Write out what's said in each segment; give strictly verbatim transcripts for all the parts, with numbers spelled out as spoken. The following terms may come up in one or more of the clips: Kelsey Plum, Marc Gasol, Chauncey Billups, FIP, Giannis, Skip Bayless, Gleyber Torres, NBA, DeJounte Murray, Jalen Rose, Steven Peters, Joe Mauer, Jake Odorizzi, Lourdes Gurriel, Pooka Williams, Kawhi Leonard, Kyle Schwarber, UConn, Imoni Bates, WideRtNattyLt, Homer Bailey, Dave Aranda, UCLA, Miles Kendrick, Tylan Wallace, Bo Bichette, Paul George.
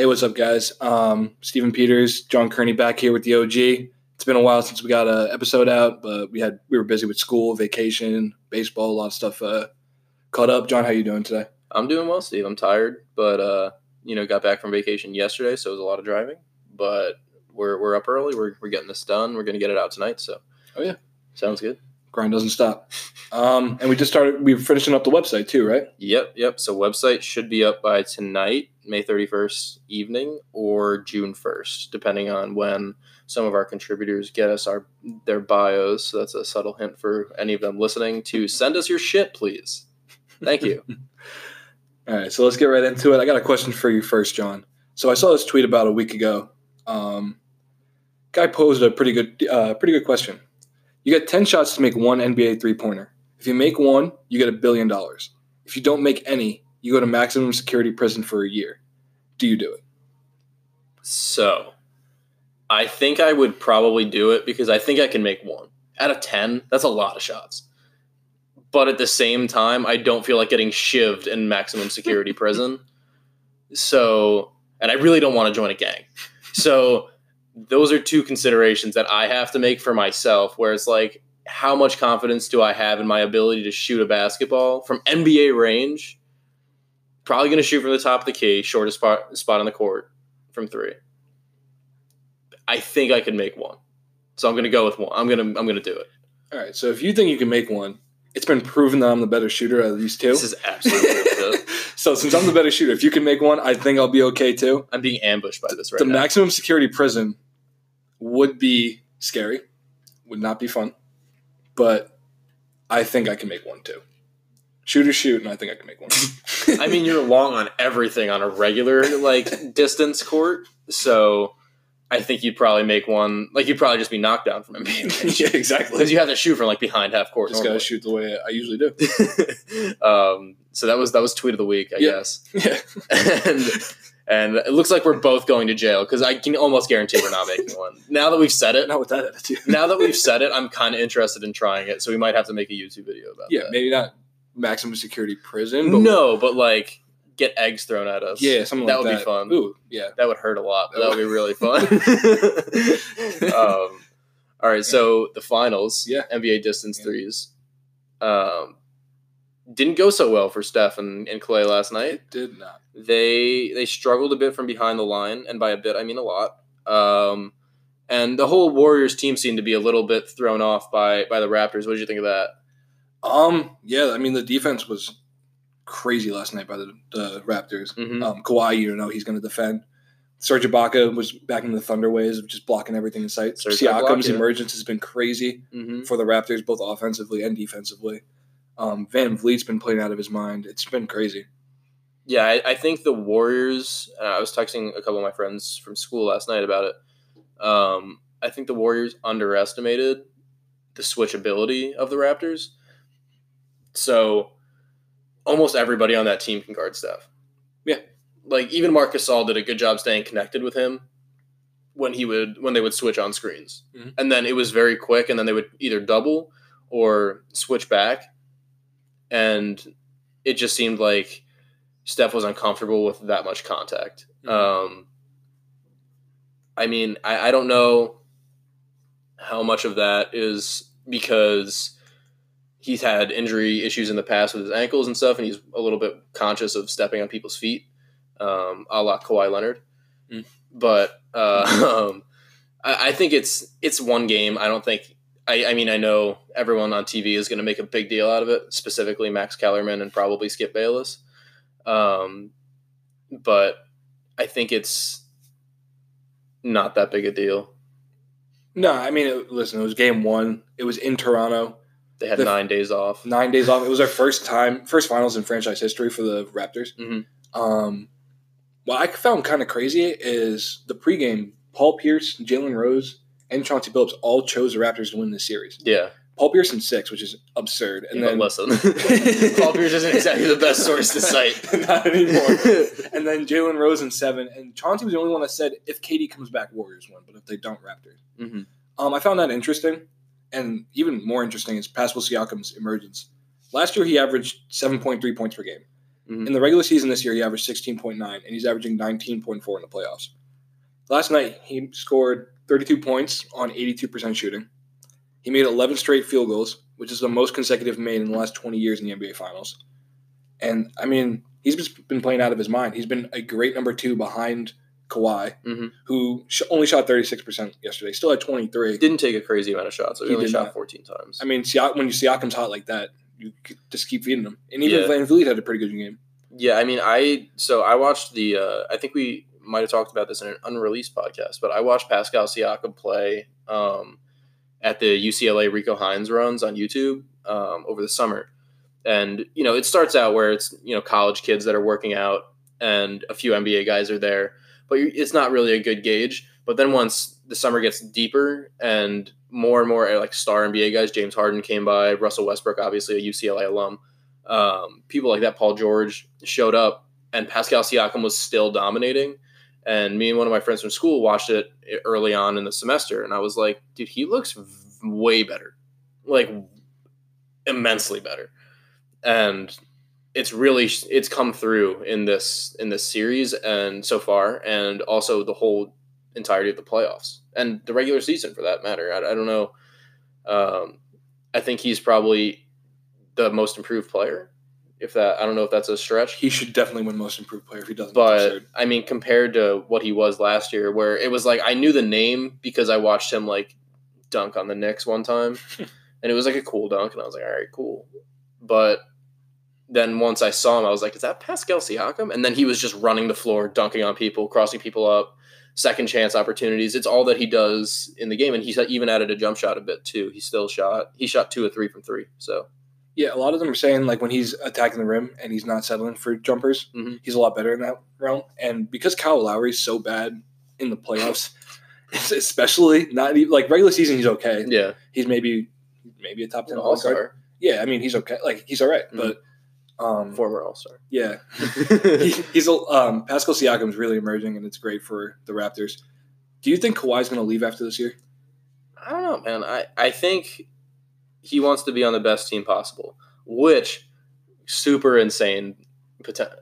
Hey, what's up, guys? Um, Steven Peters, John Kearney back here with the O G. It's been a while since we got an episode out, but we had we were busy with school, vacation, baseball, a lot of stuff uh, caught up. John, how you doing today? I'm doing well, Steve. I'm tired, but uh, you know, got back from vacation yesterday, so it was a lot of driving. But we're we're up early. We're we're getting this done. We're gonna get it out tonight. So oh yeah, sounds good. Grind doesn't stop. Um, and we just started. We're finishing up the website too, right? Yep, yep. So website should be up by tonight, May thirty-first evening, or June first, depending on when some of our contributors get us our their bios. So that's a subtle hint for any of them listening to send us your shit, please. Thank you. All right, so let's get right into it. I got a question for you first, John. So I saw this tweet about a week ago. Um, guy posed a pretty good, uh, pretty good question. You get ten shots to make one N B A three-pointer. If you make one, you get a billion dollars. If you don't make any, you go to maximum security prison for a year. Do you do it? So, I think I would probably do it because I think I can make one. Out of ten, that's a lot of shots. But at the same time, I don't feel like getting shivved in maximum security prison. So, and I really don't want to join a gang. So... those are two considerations that I have to make for myself, where it's like, how much confidence do I have in my ability to shoot a basketball from N B A range? Probably going to shoot from the top of the key, shortest spot, spot on the court from three. I think I could make one. So I'm going to go with one. I'm going to I'm going to do it. All right. So if you think you can make one, it's been proven that I'm the better shooter out of these two. This is absolutely bullshit. So since I'm the better shooter, if you can make one, I think I'll be okay too. I'm being ambushed by this right the now. The maximum security prison would be scary, would not be fun, but I think I can make one too. Shoot or shoot, and I think I can make one. I mean, you're long on everything on a regular like distance court, so I think you'd probably make one. Like you'd probably just be knocked down from N B A. Yeah, exactly. Because you have to shoot from like behind half court. Just gotta shoot the way I usually do. um. So that was that was tweet of the week, I yeah. guess. Yeah. and and it looks like we're both going to jail because I can almost guarantee we're not making one. Now that we've said it, not with that attitude. Now that we've said it, I'm kind of interested in trying it. So we might have to make a YouTube video about yeah, that. Yeah, maybe not maximum security prison. But no, but like get eggs thrown at us. Yeah, something that like that. That would be fun. Ooh, yeah, that would hurt a lot. But that would be really fun. um, all right, yeah. So the finals, yeah, N B A distance yeah. threes. Um. Didn't go so well for Steph and, and Klay last night. It did not. They they struggled a bit from behind the line, and by a bit I mean a lot. Um, and the whole Warriors team seemed to be a little bit thrown off by by the Raptors. What did you think of that? Um, yeah, I mean the defense was crazy last night by the, the Raptors. Mm-hmm. Um, Kawhi, you don't know he's going to defend. Serge Ibaka was back in the Thunder ways of just blocking everything in sight. Siakam's emergence has been crazy mm-hmm. for the Raptors, both offensively and defensively. Um, VanVleet's been playing out of his mind. It's been crazy. Yeah, I, I think the Warriors, and I was texting a couple of my friends from school last night about it, um, I think the Warriors underestimated the switchability of the Raptors. So almost everybody on that team can guard Steph. Yeah. Like, even Marc Gasol did a good job staying connected with him when he would when they would switch on screens. Mm-hmm. And then it was very quick, and then they would either double or switch back. And it just seemed like Steph was uncomfortable with that much contact. Mm-hmm. Um, I mean, I, I don't know how much of that is because he's had injury issues in the past with his ankles and stuff, and he's a little bit conscious of stepping on people's feet, um, a la Kawhi Leonard. Mm-hmm. But uh, um, I, I think it's it's one game. I don't think – I, I mean, I know everyone on T V is going to make a big deal out of it, specifically Max Kellerman and probably Skip Bayless. Um, but I think it's not that big a deal. No, I mean, it, listen, it was game one. It was in Toronto. They had the, nine days off. Nine days off. It was their first time, first finals in franchise history for the Raptors. Mm-hmm. Um, what I found kind of crazy is the pregame, Paul Pierce, Jalen Rose, and Chauncey Billups all chose the Raptors to win this series. Yeah. Paul Pierce in six, which is absurd. And yeah, then listen. Paul Pierce isn't exactly the best source to cite. Not anymore. And then Jalen Rose in seven. And Chauncey was the only one that said, if K D comes back, Warriors win. But if they don't, Raptors. Mm-hmm. Um, I found that interesting. And even more interesting is Pascal Siakam's emergence. Last year, he averaged seven point three points per game. Mm-hmm. In the regular season this year, he averaged sixteen point nine, and he's averaging nineteen point four in the playoffs. Last night, he scored thirty-two points on eighty-two percent shooting. He made eleven straight field goals, which is the most consecutive made in the last twenty years in the N B A Finals. And, I mean, he's just been playing out of his mind. He's been a great number two behind Kawhi, mm-hmm. who sh- only shot thirty-six percent yesterday, still had twenty-three. Didn't take a crazy amount of shots. So he, he only shot not. fourteen times. I mean, Siak- when you Siakam's hot like that, you just keep feeding him. And even yeah. VanVleet had a pretty good game. Yeah, I mean, I so I watched the uh, – I think we might have talked about this in an unreleased podcast, but I watched Pascal Siakam play um, at the U C L A Rico Hines runs on YouTube um, over the summer. And, you know, it starts out where it's, you know, college kids that are working out and a few N B A guys are there. But it's not really a good gauge. But then once the summer gets deeper and more and more like star N B A guys, James Harden came by, Russell Westbrook, obviously a U C L A alum, um, people like that, Paul George showed up, and Pascal Siakam was still dominating. And me and one of my friends from school watched it early on in the semester, and I was like, dude, he looks v- way better, like immensely better. And it's really it's come through in this in this series and so far, and also the whole entirety of the playoffs and the regular season for that matter. I, I don't know. Um, I think he's probably the most improved player. If that, I don't know if that's a stretch. He should definitely win most improved player if he doesn't. But I mean, compared to what he was last year, where it was like I knew the name because I watched him like dunk on the Knicks one time, and it was like a cool dunk, and I was like, all right, cool. But then once I saw him, I was like, is that Pascal Siakam? And then he was just running the floor, dunking on people, crossing people up, second chance opportunities. It's all that he does in the game. And he even added a jump shot a bit too. He still shot, he shot two or three from three. So yeah, a lot of them are saying like when he's attacking the rim and he's not settling for jumpers, mm-hmm. he's a lot better in that realm. And because Kyle Lowry is so bad in the playoffs, especially not even, like regular season, he's okay. Yeah. He's maybe, maybe a top ten all-star. all-star. Yeah. I mean, he's okay. Like he's all right, mm-hmm. but Um, former All-Star. Yeah. he, he's um, Pascal Siakam's really emerging, and it's great for the Raptors. Do you think Kawhi's going to leave after this year? I don't know, man. I, I think he wants to be on the best team possible, which super insane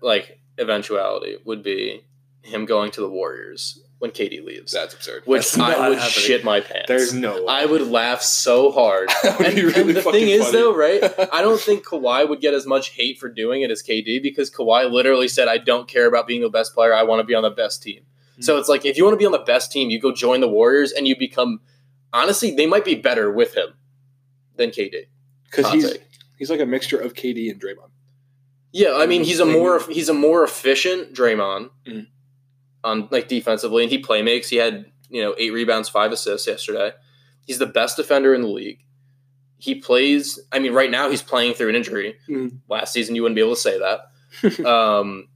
like eventuality would be him going to the Warriors when K D leaves. That's absurd. Which That's I would happening. shit my pants. There's no way. I would laugh so hard. That would and, be really and the fucking thing funny. is, though, right? I don't think Kawhi would get as much hate for doing it as K D, because Kawhi literally said, I don't care about being the best player. I want to be on the best team. Mm-hmm. So it's like, if you want to be on the best team, you go join the Warriors, and you become, honestly, they might be better with him than K D. Because he's, he's like a mixture of K D and Draymond. Yeah, I mean, he's a more he's a more efficient Draymond. Mm-hmm. On like defensively, and he play makes. He had, you know, eight rebounds, five assists yesterday. He's the best defender in the league. He plays. I mean, right now he's playing through an injury. Mm. Last season, you wouldn't be able to say that. um,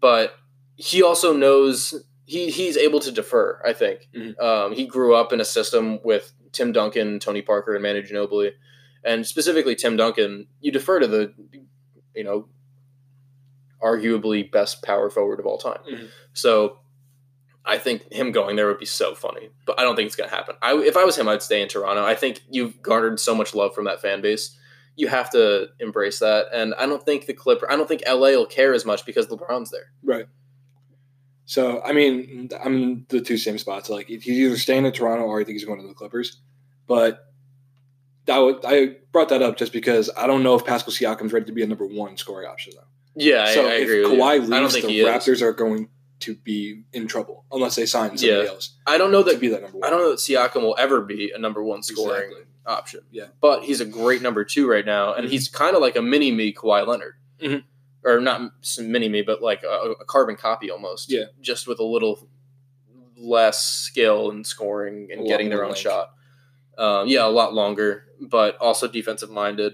but he also knows he he's able to defer. I think mm-hmm. um, he grew up in a system with Tim Duncan, Tony Parker, and Manu Ginobili, and specifically Tim Duncan. You defer to the, you know, arguably best power forward of all time. Mm-hmm. So I think him going there would be so funny, but I don't think it's going to happen. I, if I was him, I'd stay in Toronto. I think you've garnered so much love from that fan base. You have to embrace that. And I don't think the Clipper, I don't think L A will care as much because LeBron's there. Right. So, I mean, I'm the two same spots. Like he's either staying in Toronto or I think he's going to the Clippers, but that would, I brought that up just because I don't know if Pascal Siakam's ready to be a number one scoring option though. Yeah, so I, I agree with you. So if Kawhi leaves, the Raptors is. are going to be in trouble unless they sign somebody yeah. else. I don't know that be that number one. I don't know that Siakam will ever be a number one scoring exactly. option. Yeah, but he's a great number two right now, and mm-hmm. he's kind of like a mini me Kawhi Leonard, mm-hmm. or not mini me, but like a, a carbon copy almost. Yeah, just with a little less skill and scoring and a getting their own length. shot. Um, yeah, a lot longer, but also defensive minded,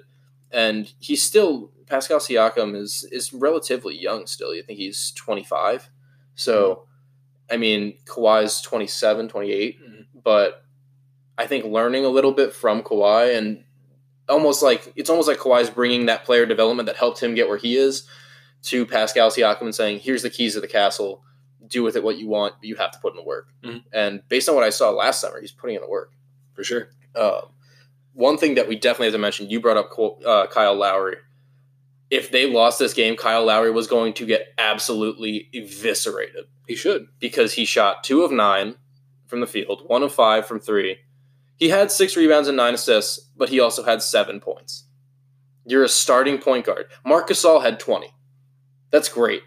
and he's still. Pascal Siakam is is relatively young still. You think he's twenty-five. So, I mean, Kawhi's twenty-seven, twenty-eight. Mm-hmm. But I think learning a little bit from Kawhi and almost like – it's almost like Kawhi's bringing that player development that helped him get where he is to Pascal Siakam and saying, here's the keys to the castle. Do with it what you want, but you have to put in the work. Mm-hmm. And based on what I saw last summer, he's putting in the work. For sure. Um, one thing that we definitely have to mention, you brought up Kyle Lowry. if they lost this game, Kyle Lowry was going to get absolutely eviscerated. He should. Because he shot two of nine from the field, one of five from three. He had six rebounds and nine assists, but he also had seven points. You're a starting point guard. Marc Gasol had twenty. That's great.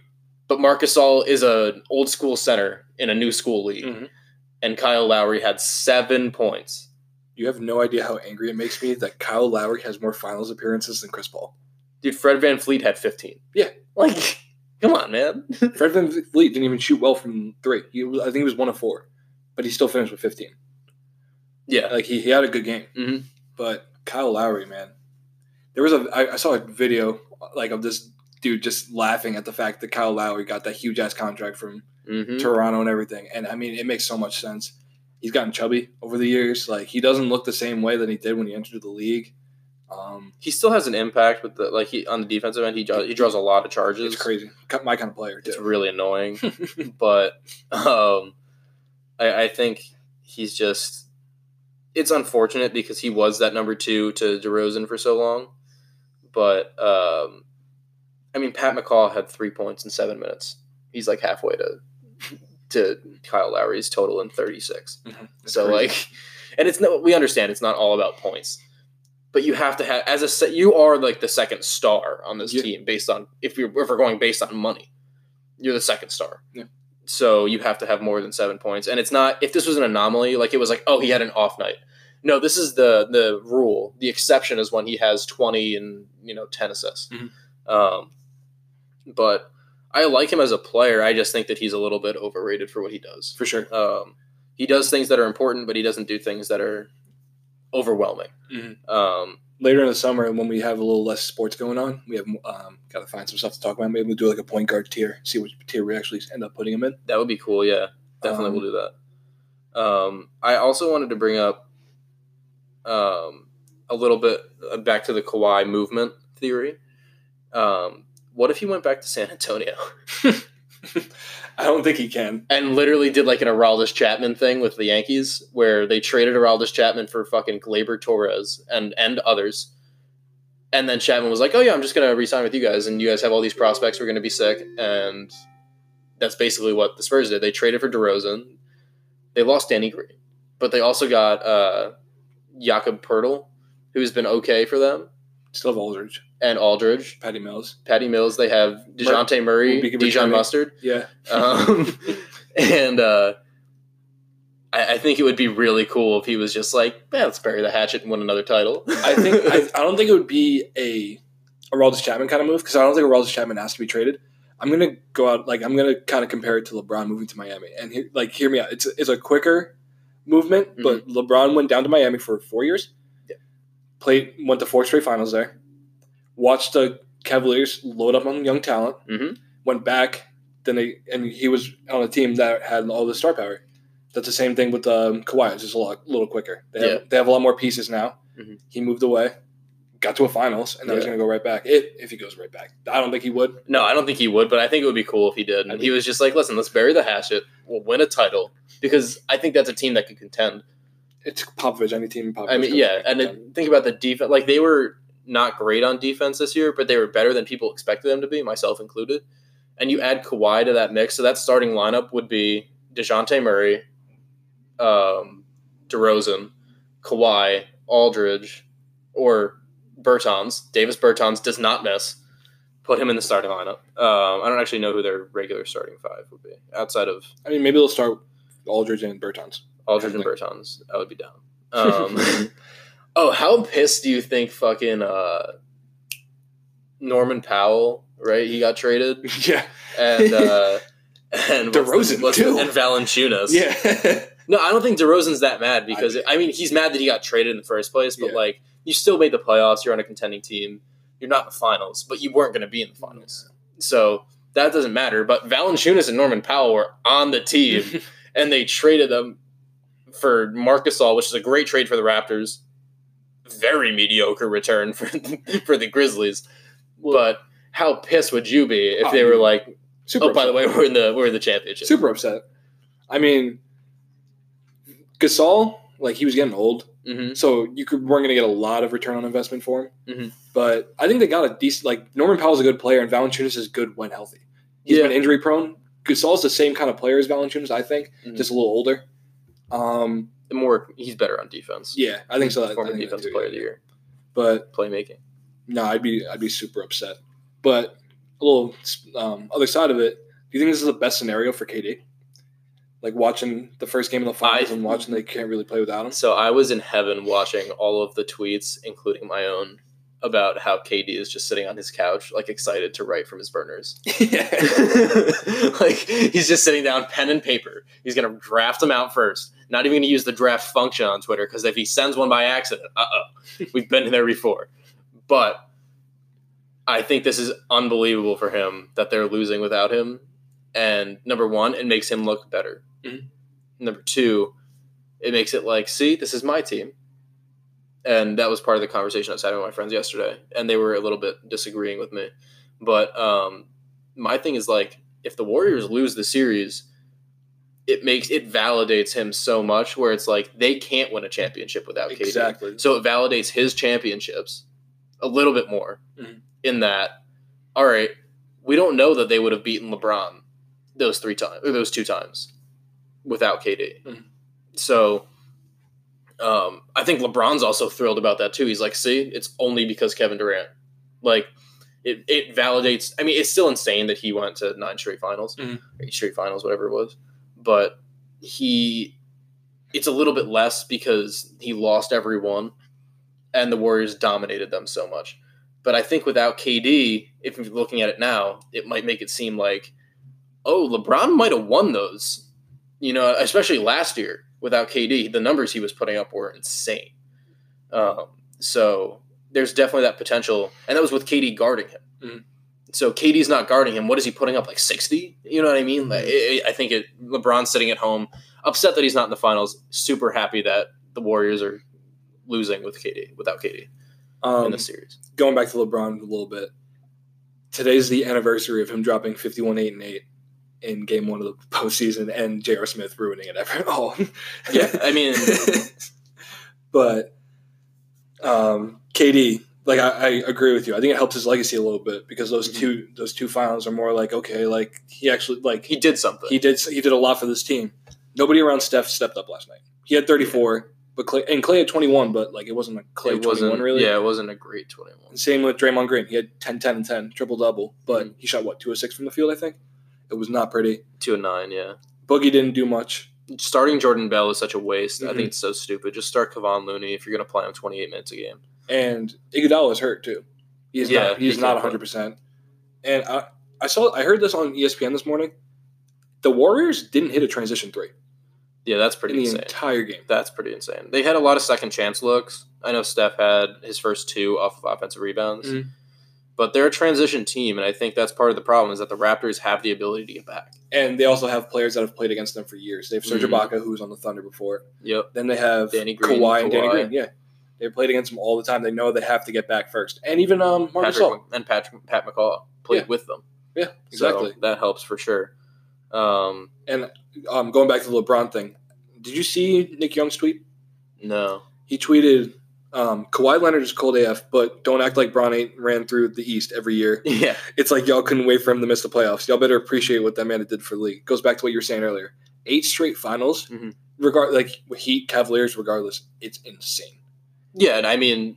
But Marc Gasol is an old school center in a new school league. Mm-hmm. And Kyle Lowry had seven points. You have no idea how angry it makes me that Kyle Lowry has more finals appearances than Chris Paul. Dude, Fred VanVleet had fifteen. Yeah. Like, come on, man. Fred VanVleet didn't even shoot well from three. He was, I think he was one of four. But he still finished with fifteen. Yeah. Like, he, he had a good game. Mm-hmm. But Kyle Lowry, man. There was a I, I saw a video, like, of this dude just laughing at the fact that Kyle Lowry got that huge-ass contract from mm-hmm. Toronto and everything. And, I mean, it makes so much sense. He's gotten chubby over the years. Like, he doesn't look the same way that he did when he entered the league. Um, he still has an impact with the like he on the defensive end. He draws, he draws a lot of charges. It's crazy. My kind of player, too. It's really annoying. But um, I, I think he's just – it's unfortunate because he was that number two to DeRozan for so long. But, um, I mean, Pat McCall had three points in seven minutes. He's like halfway to to Kyle Lowry's total in thirty-six. Mm-hmm. So, crazy. Like – and it's no, we understand it's not all about points. But you have to have as a set. You are like the second star on this yeah. team based on if you're if we're going based on money, you're the second star. Yeah. So you have to have more than seven points, and it's not if this was an anomaly. Like it was like oh he had an off night. No, this is the the rule. The exception is when he has twenty and you know ten assists. Mm-hmm. Um, but I like him as a player. I just think that he's a little bit overrated for what he does. For sure, um, he does things that are important, but he doesn't do things that are overwhelming. Mm-hmm. Um, later in the summer, when we have a little less sports going on, we have um, got to find some stuff to talk about. Maybe we'll do like a point guard tier, see which tier we actually end up putting him in. That would be cool. Yeah, definitely um, we'll do that. Um, I also wanted to bring up um, a little bit back to the Kawhi movement theory. Um, what if he went back to San Antonio? I don't think he can. And literally did like an Aroldis Chapman thing with the Yankees where they traded Aroldis Chapman for fucking Gleyber Torres and, and others. And then Chapman was like, oh yeah, I'm just going to re-sign with you guys. And you guys have all these prospects. We're going to be sick. And that's basically what the Spurs did. They traded for DeRozan. They lost Danny Green. But they also got uh, Jakob Poeltl, who's been okay for them. Still have Aldridge. And Aldridge. Patty Mills. Patty Mills. They have DeJounte Murray, Dijon Mustard. Yeah. Um, and uh, I, I think it would be really cool if he was just like, eh, let's bury the hatchet and win another title. I think I, I don't think it would be a Aroldis Chapman kind of move because I don't think Aroldis Chapman has to be traded. I'm going to go out – like I'm going to kind of compare it to LeBron moving to Miami. And he, like hear me out. It's, it's a quicker movement, mm-hmm. but LeBron went down to Miami for four years. Yeah. Played, went to four straight finals there. Watched the Cavaliers load up on young talent, mm-hmm. went back, then they and he was on a team that had all the star power. That's the same thing with um, Kawhi. It's just a lot, little quicker. They have, yeah. they have a lot more pieces now. Mm-hmm. He moved away, got to a finals, and now yeah. he's going to go right back. It, if he goes right back. I don't think he would. No, I don't think he would, but I think it would be cool if he did. And I mean, he was just like, listen, let's bury the hatchet. We'll win a title because I think that's a team that could contend. It's Popovich. Any team in Popovich. I mean, yeah, and it, think about the defense. Like, they were – not great on defense this year, but they were better than people expected them to be, myself included. And you add Kawhi to that mix, so that starting lineup would be DeJounte Murray, um, DeRozan, Kawhi, Aldridge, or Bertans. Davis Bertans does not miss. Put him in the starting lineup. Um, I don't actually know who their regular starting five would be outside of. I mean, maybe they'll start Aldridge and Bertans. Aldridge and Bertans. I would be down. Um, Oh, how pissed do you think fucking uh, Norman Powell, right? He got traded. Yeah. And uh, and DeRozan, the, too. And Valančiūnas. Yeah. No, I don't think DeRozan's that mad because, I mean, I mean, he's mad that he got traded in the first place, but, yeah. like, you still made the playoffs. You're on a contending team. You're not in the finals, but you weren't going to be in the finals. Yeah. So that doesn't matter. But Valančiūnas and Norman Powell were on the team, and they traded them for Marc Gasol, which is a great trade for the Raptors. Very mediocre return for for the Grizzlies, well, but how pissed would you be if they were like, super "Oh, upset. By the way, we're in the we're in the championship." Super upset. I mean, Gasol, like he was getting old. Mm-hmm. So you could weren't going to get a lot of return on investment for him. Mm-hmm. But I think they got a decent – like Norman Powell's a good player and Valančiūnas is good when healthy. He's yeah. been injury prone. Gasol's the same kind of player as Valančiūnas, I think, mm-hmm. just a little older. Um, the more he's better on defense. Yeah, I think so. He's former defensive player of the year. But playmaking. No, I'd be I'd be super upset. But a little um, other side of it, do you think this is the best scenario for K D? Like watching the first game of the finals I, and watching they can't really play without him? So I was in heaven watching all of the tweets, including my own, about how K D is just sitting on his couch, like excited to write from his burners. Yeah. Like he's just sitting down, pen and paper. He's going to draft them out first. Not even going to use the draft function on Twitter because if he sends one by accident, uh-oh, we've been there before. But I think this is unbelievable for him that they're losing without him. And number one, it makes him look better. Mm-hmm. Number two, it makes it like, see, this is my team. And that was part of the conversation I was having with my friends yesterday. And they were a little bit disagreeing with me. But um, my thing is, like, if the Warriors lose the series, it makes it validates him so much where it's like they can't win a championship without K D. Exactly. So it validates his championships a little bit more mm-hmm. in that, all right, we don't know that they would have beaten LeBron those three times or those two times without K D. Mm-hmm. So um, I think LeBron's also thrilled about that too. He's like, see, it's only because Kevin Durant. Like it, it validates. I mean, it's still insane that he went to nine straight finals, mm-hmm. eight straight finals, whatever it was. But he it's a little bit less because he lost every one and the Warriors dominated them so much. But I think without K D, if you're looking at it now, it might make it seem like, oh, LeBron might have won those, you know, especially last year without K D. The numbers he was putting up were insane. Um, so there's definitely that potential. And that was with K D guarding him. Mm-hmm. So K D's not guarding him. What is he putting up, like sixty? You know what I mean? Like, it, I think it, LeBron's sitting at home, upset that he's not in the finals, super happy that the Warriors are losing with K D, without K D um, in the series. Going back to LeBron a little bit, today's the anniversary of him dropping fifty-one, eight, and eight. In game one of the postseason, and J R. Smith ruining it ever at all. Yeah, I mean, but um, K D, like I, I agree with you. I think it helps his legacy a little bit because those mm-hmm. two those two finals are more like okay, like he actually like he did something. He did he did a lot for this team. Nobody around Steph stepped up last night. He had thirty-four, yeah. but Klay, and Klay had twenty-one, but like it wasn't a Klay twenty-one really. Yeah, it wasn't a great twenty-one. Same with Draymond Green. He had ten, ten, and ten, triple double, but mm-hmm. he shot what two or six from the field, I think. It was not pretty. Two and nine, yeah. Boogie didn't do much. Starting Jordan Bell is such a waste. Mm-hmm. I think it's so stupid. Just start Kevon Looney if you're going to play him twenty-eight minutes a game. And Iguodala is hurt too. He's yeah, not. He's he not one hundred percent. Play. And I, I saw. I heard this on E S P N this morning. The Warriors didn't hit a transition three. Yeah, that's pretty in insane. The entire game. That's pretty insane. They had a lot of second chance looks. I know Steph had his first two off of offensive rebounds. Mm-hmm. But they're a transition team, and I think that's part of the problem is that the Raptors have the ability to get back. And they also have players that have played against them for years. They have Serge mm-hmm. Ibaka, who was on the Thunder before. Yep. Then they have Danny Green, Kawhi and Kawhi. Danny Green. Yeah, they played against them all the time. They know they have to get back first. And even um, Marc Gasol. And Patrick, Pat McCall played yeah. with them. Yeah, exactly. So that helps for sure. Um, and um, going back to the LeBron thing, did you see Nick Young's tweet? No. He tweeted... Um, Kawhi Leonard is cold A F, but don't act like Bron ain't ran through the East every year. Yeah. It's like y'all couldn't wait for him to miss the playoffs. Y'all better appreciate what that man did for the league. Goes back to what you were saying earlier. Eight straight finals, mm-hmm. regard like Heat, Cavaliers, regardless, it's insane. Yeah, and I mean,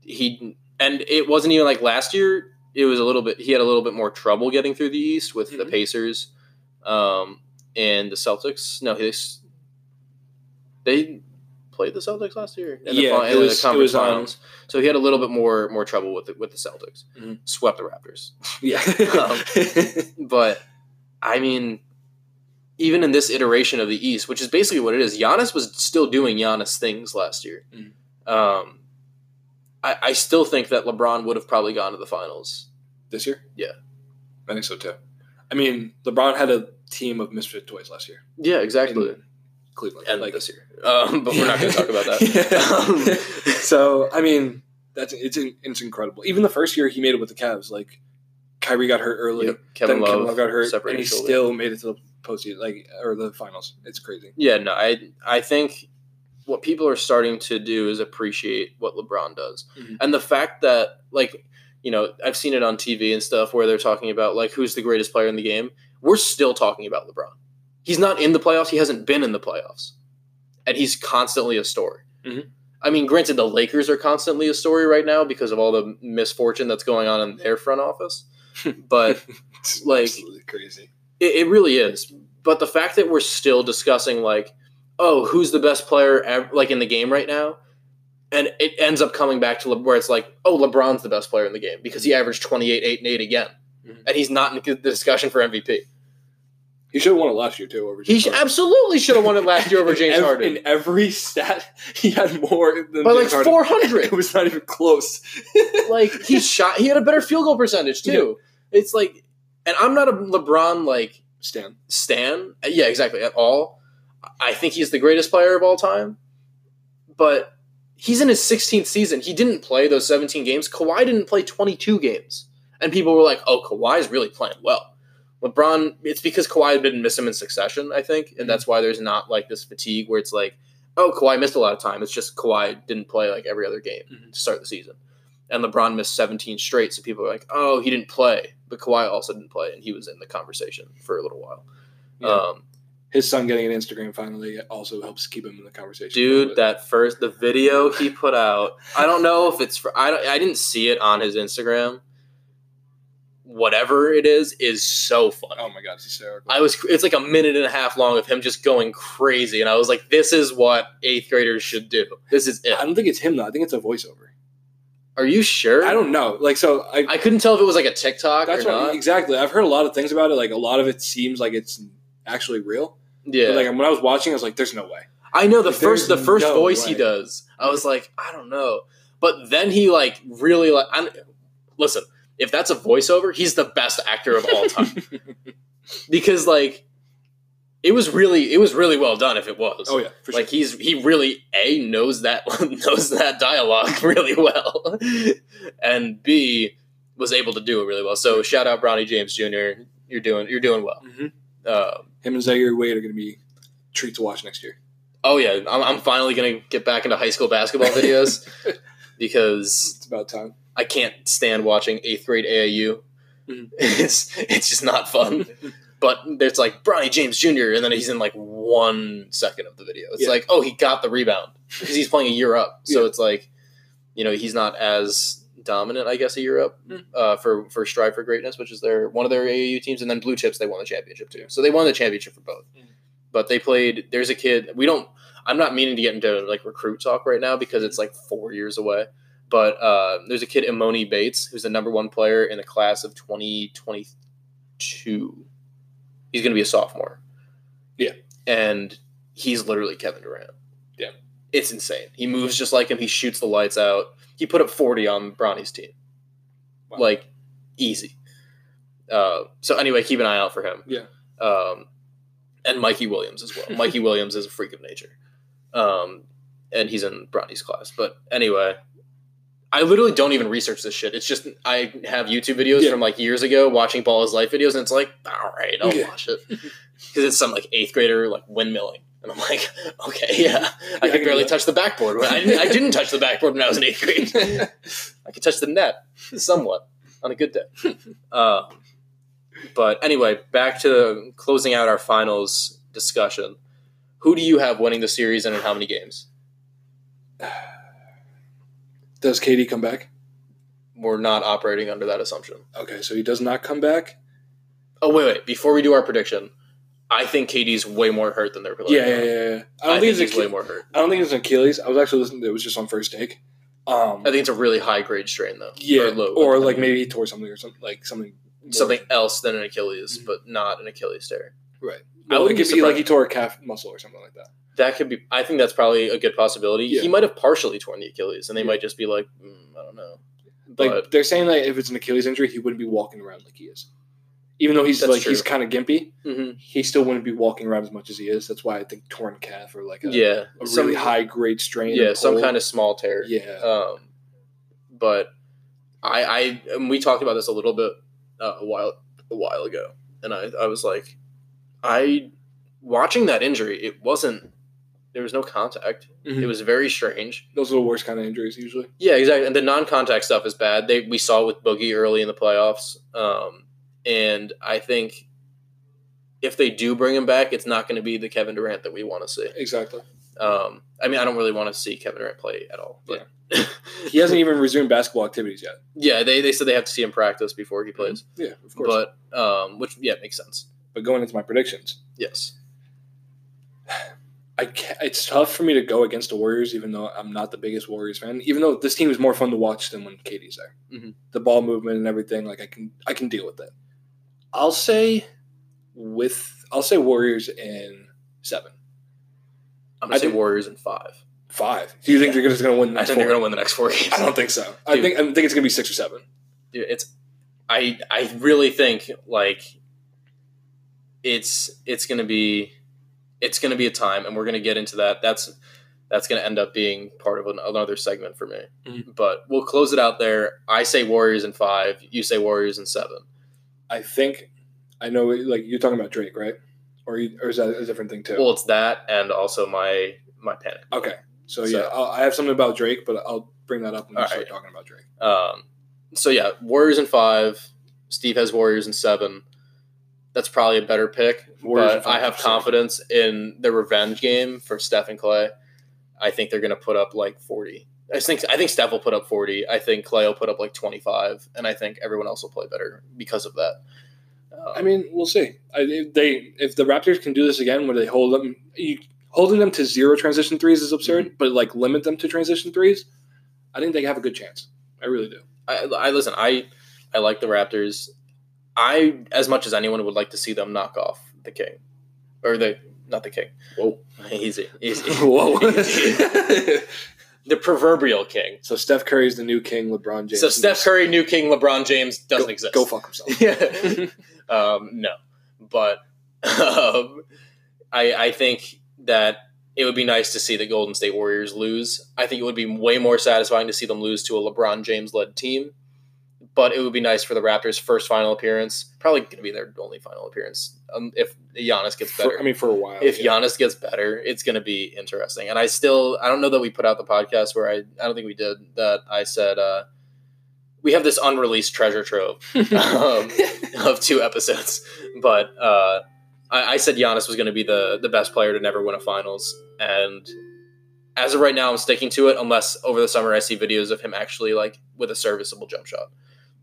he and it wasn't even like last year. It was a little bit. He had a little bit more trouble getting through the East with mm-hmm. the Pacers, um, and the Celtics. No, his they. Played the Celtics last year in yeah, the, fin- it was, the conference it was, um, finals, so he had a little bit more more trouble with the, with the Celtics. Mm-hmm. Swept the Raptors, yeah. um, but I mean, even in this iteration of the East, which is basically what it is, Giannis was still doing Giannis things last year. Mm-hmm. Um, I, I still think that LeBron would have probably gone to the finals this year. Yeah, I think so too. I mean, LeBron had a team of misfit toys last year. Yeah, exactly. And, Cleveland and like this year, um, but we're not going to talk about that. um, so I mean, that's it's it's incredible. Even the first year he made it with the Cavs, like Kyrie got hurt early, yep. Kevin, then Love, Kevin Love got hurt, and he shoulder. still made it to the postseason, like or the finals. It's crazy. Yeah, no, I I think what people are starting to do is appreciate what LeBron does. Mm-hmm. And the fact that, like, you know, I've seen it on T V and stuff where they're talking about, like, who's the greatest player in the game. We're still talking about LeBron. He's not in the playoffs. He hasn't been in the playoffs. And he's constantly a story. Mm-hmm. I mean, granted, the Lakers are constantly a story right now because of all the misfortune that's going on in their front office. But, it's like, absolutely crazy. It, it really is. But the fact that we're still discussing, like, oh, who's the best player ever, like, in the game right now? And it ends up coming back to Le- where it's like, oh, LeBron's the best player in the game because he averaged twenty-eight, eight, and eight again. Mm-hmm. And he's not in the discussion for M V P. He should have won it last year, too, over James He Harden. absolutely should have won it last year over James every, Harden. In every stat, he had more than By, James like, four hundred. Harden. It was not even close. Like, he shot – he had a better field goal percentage, too. Yeah. It's like – and I'm not a LeBron, like – Stan. Stan. Yeah, exactly, at all. I think he's the greatest player of all time. But he's in his sixteenth season. He didn't play those seventeen games. Kawhi didn't play twenty-two games. And people were like, oh, Kawhi's really playing well. LeBron, it's because Kawhi didn't miss him in succession, I think. And that's why there's not, like, this fatigue where it's like, oh, Kawhi missed a lot of time. It's just Kawhi didn't play, like, every other game mm-hmm. to start the season. And LeBron missed seventeen straight. So people are like, oh, he didn't play. But Kawhi also didn't play. And he was in the conversation for a little while. Yeah. Um His son getting an Instagram finally also helps keep him in the conversation. Dude, that first – the video he put out, I don't know if it's – for I don't, I didn't see it on his Instagram. Whatever it is, is so funny. Oh, my God. It's hysterical. I was, it's like a minute and a half long of him just going crazy, and I was like, this is what eighth graders should do. This is it. I don't think it's him, though. I think it's a voiceover. Are you sure? I don't know. Like, so I, I couldn't tell if it was like a TikTok that's or what, not. Exactly. I've heard a lot of things about it. Like, a lot of it seems like it's actually real. Yeah, but like when I was watching, I was like, "There's no way." I know the like, first, the first no voice way. he does. I was like, "I don't know," but then he like really like. I'm, listen, if that's a voiceover, he's the best actor of all time because like it was really, it was really well done. If it was, oh yeah, for sure. Like he's he really A knows that knows that dialogue really well, and B was able to do it really well. So shout out Bronny James Junior You're doing you're doing well. Mm-hmm. Uh, Him and Zaire Wade are going to be a treat to watch next year. Oh, yeah. I'm, I'm finally going to get back into high school basketball videos because it's about time. I can't stand watching eighth grade A A U. Mm-hmm. It's it's just not fun. But there's like Bronny James Junior and then he's in like one second of the video. It's yeah. like, oh, he got the rebound because he's playing a year up. So yeah. it's like, you know, he's not as dominant, I guess, a year up uh, for for Strive for Greatness, which is their one of their A A U teams, and then Blue Chips they won the championship too. So they won the championship for both. Mm. But they played. There's a kid. We don't. I'm not meaning to get into like recruit talk right now because it's like four years away. But uh, there's a kid, Imoni Bates, who's the number one player in the class of twenty twenty-two. He's going to be a sophomore. Yeah, and he's literally Kevin Durant. Yeah, it's insane. He moves just like him. He shoots the lights out. He put up forty on Bronny's team. Wow. Like, easy. Uh, so, anyway, keep an eye out for him. Yeah. Um, and Mikey Williams as well. Mikey Williams is a freak of nature. Um, and he's in Bronny's class. But, anyway, I literally don't even research this shit. It's just I have YouTube videos yeah. from, like, years ago watching Ball is Life videos, and it's like, all right, I'll yeah. watch it. Because it's some, like, eighth grader, like, windmilling. And I'm like, okay, yeah. I yeah, could barely touch the backboard. I didn't, I didn't touch the backboard when I was in eighth grade. I could touch the net somewhat on a good day. Uh, but anyway, back to closing out our finals discussion. Who do you have winning the series and in how many games? Does K D come back? We're not operating under that assumption. Okay, so he does not come back? Oh, wait, wait. Before we do our prediction – I think K D's way more hurt than they're playing. Yeah, yeah, yeah, yeah. I don't I think, think he's Achille- way more hurt. I don't think it's an Achilles. I was actually listening to it. It was just on First Take. Um, I think it's a really high-grade strain, though. Yeah, or, low, or like, like maybe he tore something or something. Like something more. Something else than an Achilles, mm-hmm. but not an Achilles tear. Right. Well, I would be surprised. Like he tore a calf muscle or something like that. That could be – I think that's probably a good possibility. Yeah. He might have partially torn the Achilles, and they yeah. might just be like, mm, I don't know. But, like they're saying that if it's an Achilles injury, he wouldn't be walking around like he is. Even though he's That's like true. he's kind of gimpy, mm-hmm. he still wouldn't be walking around as much as he is. That's why I think torn calf or like a, yeah, a some, really high grade strain. Yeah, some kind of small tear. Yeah. Um, but I, I and we talked about this a little bit uh, a while a while ago, and I, I was like, I watching that injury, it wasn't there was no contact. Mm-hmm. It was very strange. Those are the worst kind of injuries usually. Yeah, exactly. And the non-contact stuff is bad. They we saw with Boogie early in the playoffs. Um, and I think if they do bring him back, it's not going to be the Kevin Durant that we want to see. Exactly. Um, I mean, I don't really want to see Kevin Durant play at all. But yeah. He hasn't even resumed basketball activities yet. Yeah, they, they said they have to see him practice before he plays. Mm-hmm. Yeah, of course. But um, which, yeah, makes sense. But going into my predictions. Yes. I can't, it's tough for me to go against the Warriors, even though I'm not the biggest Warriors fan. Even though this team is more fun to watch than when K D's there. Mm-hmm. The ball movement and everything, like I can I can deal with it. I'll say with I'll say Warriors in seven. I'm gonna I say think, Warriors in five. Five. Do you think they're just gonna win the next I think four? They're gonna win the next four games. I don't think so. Dude, I think I think it's gonna be six or seven. Dude, it's I I really think like it's it's gonna be It's going to be a time, and we're going to get into that. That's that's going to end up being part of an, another segment for me. Mm-hmm. But we'll close it out there. I say Warriors in five. You say Warriors in seven. I think I know. Like you're talking about Drake, right? Or you, or is that a different thing too? Well, it's that, and also my my panic. Okay, so, so yeah, I'll, I have something about Drake, but I'll bring that up when we start right. talking about Drake. Um, so yeah, Warriors in five. Steve has Warriors in seven. That's probably a better pick, Warriors but I have confidence in the revenge game for Steph and Klay. I think they're going to put up like forty. I think I think Steph will put up forty. I think Klay will put up like twenty-five, and I think everyone else will play better because of that. Um, I mean, we'll see. I, if they if the Raptors can do this again, where they hold them, you, holding them to zero transition threes is absurd, mm-hmm. but like limit them to transition threes, I think they have a good chance. I really do. I, I listen. I I like the Raptors. I, as much as anyone, would like to see them knock off the king. Or the, not the king. Whoa. Easy. Easy. Whoa. Easy. The proverbial king. So Steph Curry's the new king, LeBron James. So Steph Curry, new king, LeBron James doesn't go, exist. Go fuck himself. Yeah. um, no. But um, I, I think that it would be nice to see the Golden State Warriors lose. I think it would be way more satisfying to see them lose to a LeBron James-led team. But it would be nice for the Raptors' first final appearance. Probably going to be their only final appearance um, if Giannis gets better. For, I mean, for a while. If yeah. Giannis gets better, it's going to be interesting. And I still – I don't know that we put out the podcast where I – I don't think we did that. I said uh, we have this unreleased treasure trove um, of two episodes. But uh, I, I said Giannis was going to be the, the best player to never win a finals. And – as of right now, I'm sticking to it unless over the summer I see videos of him actually like with a serviceable jump shot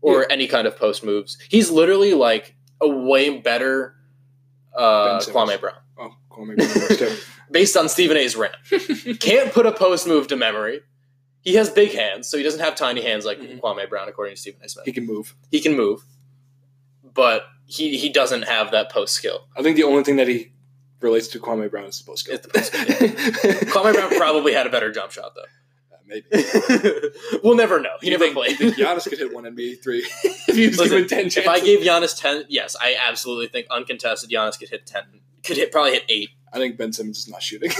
or yeah. any kind of post moves. He's literally like a way better uh, Kwame Brown. Oh, Kwame Brown. Based on Stephen A's rant. Can't put a post move to memory. He has big hands, so he doesn't have tiny hands like mm-hmm. Kwame Brown, according to Stephen A. Smith. He can move. He can move. But he, he doesn't have that post skill. I think the only thing that he... relates to Kwame Brown is the post skill. It's the post skill. Kwame Brown probably had a better jump shot, though. Uh, maybe. We'll never know. He you never think, played. You think Giannis could hit one N B A three if he was Listen, given ten chances? If I gave Giannis ten, yes, I absolutely think uncontested Giannis could hit ten. Could hit probably hit eight. I think Ben Simmons is not shooting.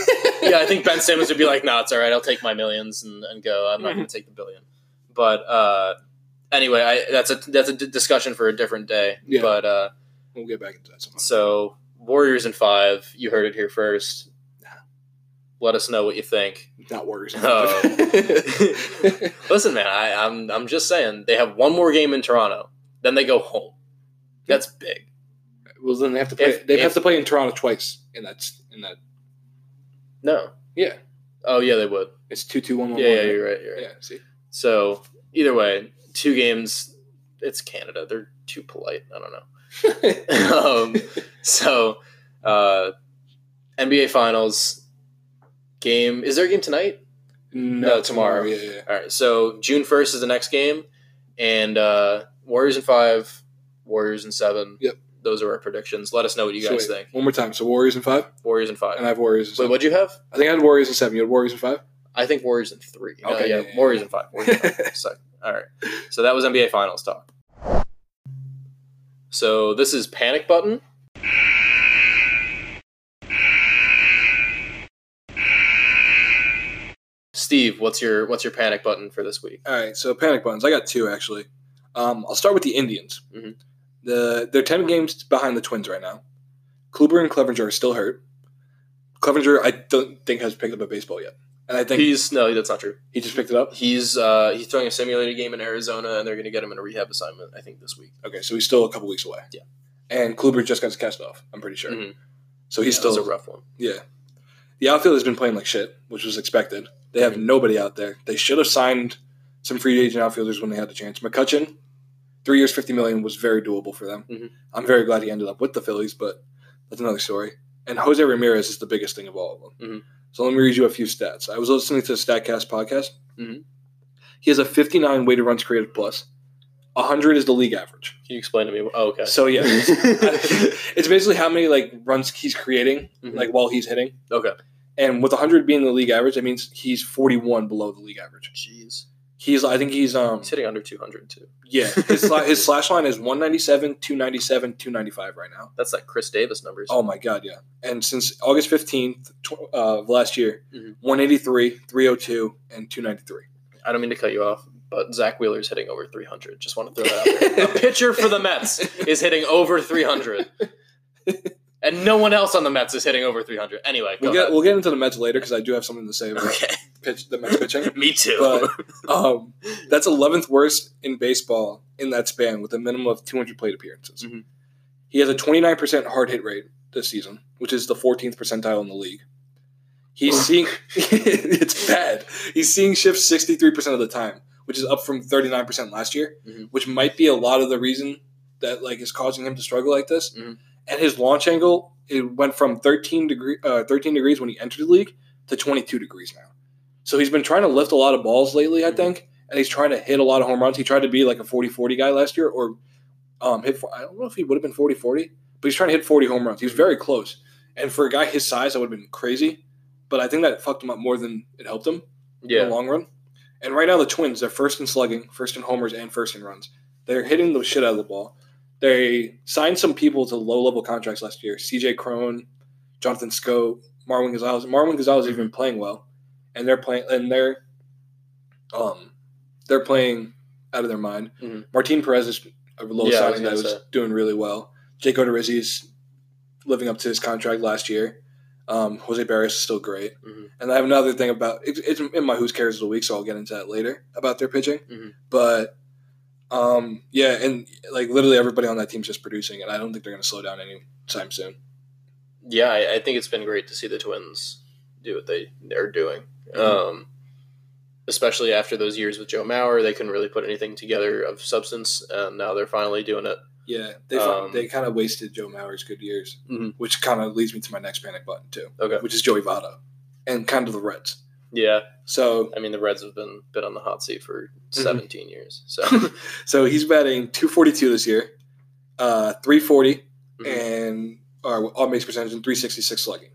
Yeah, I think Ben Simmons would be like, nah, it's all right. I'll take my millions and, and go. I'm not mm-hmm. going to take the billion. But uh, anyway, I, that's a that's a d- discussion for a different day. Yeah. But uh, we'll get back into that sometime. So... Warriors in five. You heard it here first. Let us know what you think. Not Warriors in five. Um, listen, man, I, I'm I'm just saying they have one more game in Toronto. Then they go home. That's big. Well, then they have to play. If, they if, have to play in Toronto twice. In that in that. No. Yeah. Oh yeah, they would. It's two two one one. Yeah, yeah, you're right. You're right. Yeah. See. So either way, two games. It's Canada. They're too polite. I don't know. um, so uh, N B A Finals game. Is there a game tonight? No, no tomorrow. tomorrow. Yeah, yeah. All right. So June first is the next game. And uh, Warriors in five, Warriors in seven. Yep. Those are our predictions. Let us know what you so guys wait, think. One more time. So Warriors in five? Warriors in five. And I have Warriors in seven. Wait, what'd you have? I think I had Warriors in seven. You had Warriors in five? I think Warriors in three. Okay, no, yeah, yeah, yeah, Warriors yeah. in five. Warriors in five. So, all right. So that was N B A Finals talk. So this is Panic Button. Steve, what's your what's your panic button for this week? All right, so panic buttons. I got two actually. Um, I'll start with the Indians. Mm-hmm. The they're ten games behind the Twins right now. Kluber and Clevinger are still hurt. Clevenger, I don't think, has picked up a baseball yet. And I think he's no, that's not true. He just picked it up. He's uh, he's throwing a simulated game in Arizona, and they're going to get him in a rehab assignment, I think, this week. Okay, so he's still a couple weeks away. Yeah, and Kluber just got his cast off. I'm pretty sure. Mm-hmm. So he's yeah, still that was a rough one. Yeah, the outfield has been playing like shit, which was expected. They have mm-hmm. nobody out there. They should have signed some free agent outfielders when they had the chance. McCutchen, three years, fifty million was very doable for them. Mm-hmm. I'm very glad he ended up with the Phillies, but that's another story. And Jose Ramirez is the biggest thing of all of them. Mm-hmm. So let me read you a few stats. I was listening to the StatCast podcast. Mm-hmm. He has a fifty-nine weighted runs created plus. one hundred is the league average. Can you explain to me? Oh, okay. So, yeah. It's basically how many like runs he's creating mm-hmm. like while he's hitting. Okay. And with one hundred being the league average, that means he's forty-one below the league average. Jeez. He's, I think he's... um. He's hitting under two hundred, too. Yeah. His, sli- his slash line is one ninety-seven, two ninety-seven, two ninety-five right now. That's like Chris Davis numbers. Oh, my God, yeah. And since August fifteenth tw- uh, of last year, mm-hmm. one eighty-three, three oh two, and two ninety-three. I don't mean to cut you off, but Zach Wheeler's hitting over three hundred. Just want to throw that out there. A pitcher for the Mets is hitting over three hundred. And no one else on the Mets is hitting over three hundred. Anyway, go we'll get, ahead. We'll get into the Mets later because I do have something to say about okay. pitch, the Mets pitching. Me too. But, um, that's eleventh worst in baseball in that span with a minimum of two hundred plate appearances. Mm-hmm. He has a twenty-nine percent hard hit rate this season, which is the fourteenth percentile in the league. He's seeing – it's bad. He's seeing shifts sixty-three percent of the time, which is up from thirty-nine percent last year, mm-hmm. which might be a lot of the reason that like is causing him to struggle like this. Mm-hmm. And his launch angle, it went from thirteen, degree, uh, thirteen degrees when he entered the league to twenty-two degrees now. So he's been trying to lift a lot of balls lately, I mm-hmm. think, and he's trying to hit a lot of home runs. He tried to be like a forty-forty guy last year or um, hit – I don't know if he would have been forty-forty, but he's trying to hit forty home runs. He was very close. And for a guy his size, that would have been crazy. But I think that fucked him up more than it helped him yeah. in the long run. And right now the Twins, they're first in slugging, first in homers, and first in runs. They're hitting the shit out of the ball. They signed some people to low-level contracts last year. C J Cron, Jonathan Scope, Marwin Gonzalez. Marwin Gonzalez has been playing well, and they're playing and they're um they're playing out of their mind. Mm-hmm. Martin Perez is a low yeah, signing that was say. doing really well. Jake Odorizzi is living up to his contract last year. Um, Jose Barrios is still great. Mm-hmm. And I have another thing about it, it's in my Who's Cares of the Week, so I'll get into that later about their pitching. Mm-hmm. But Um. Yeah, and like literally everybody on that team's just producing, and I don't think they're going to slow down anytime soon. Yeah, I, I think it's been great to see the Twins do what they they're doing. Mm-hmm. Um, especially after those years with Joe Mauer, they couldn't really put anything together of substance, and now they're finally doing it. Yeah, they um, they kind of wasted Joe Mauer's good years, mm-hmm. which kind of leads me to my next panic button too. Okay, which is Joey Votto, and kind of the Reds. Yeah. So I mean, the Reds have been been on the hot seat for seventeen mm-hmm. years. So so he's batting two forty two this year, uh, three forty, mm-hmm. and or on base percentage and three sixty six slugging.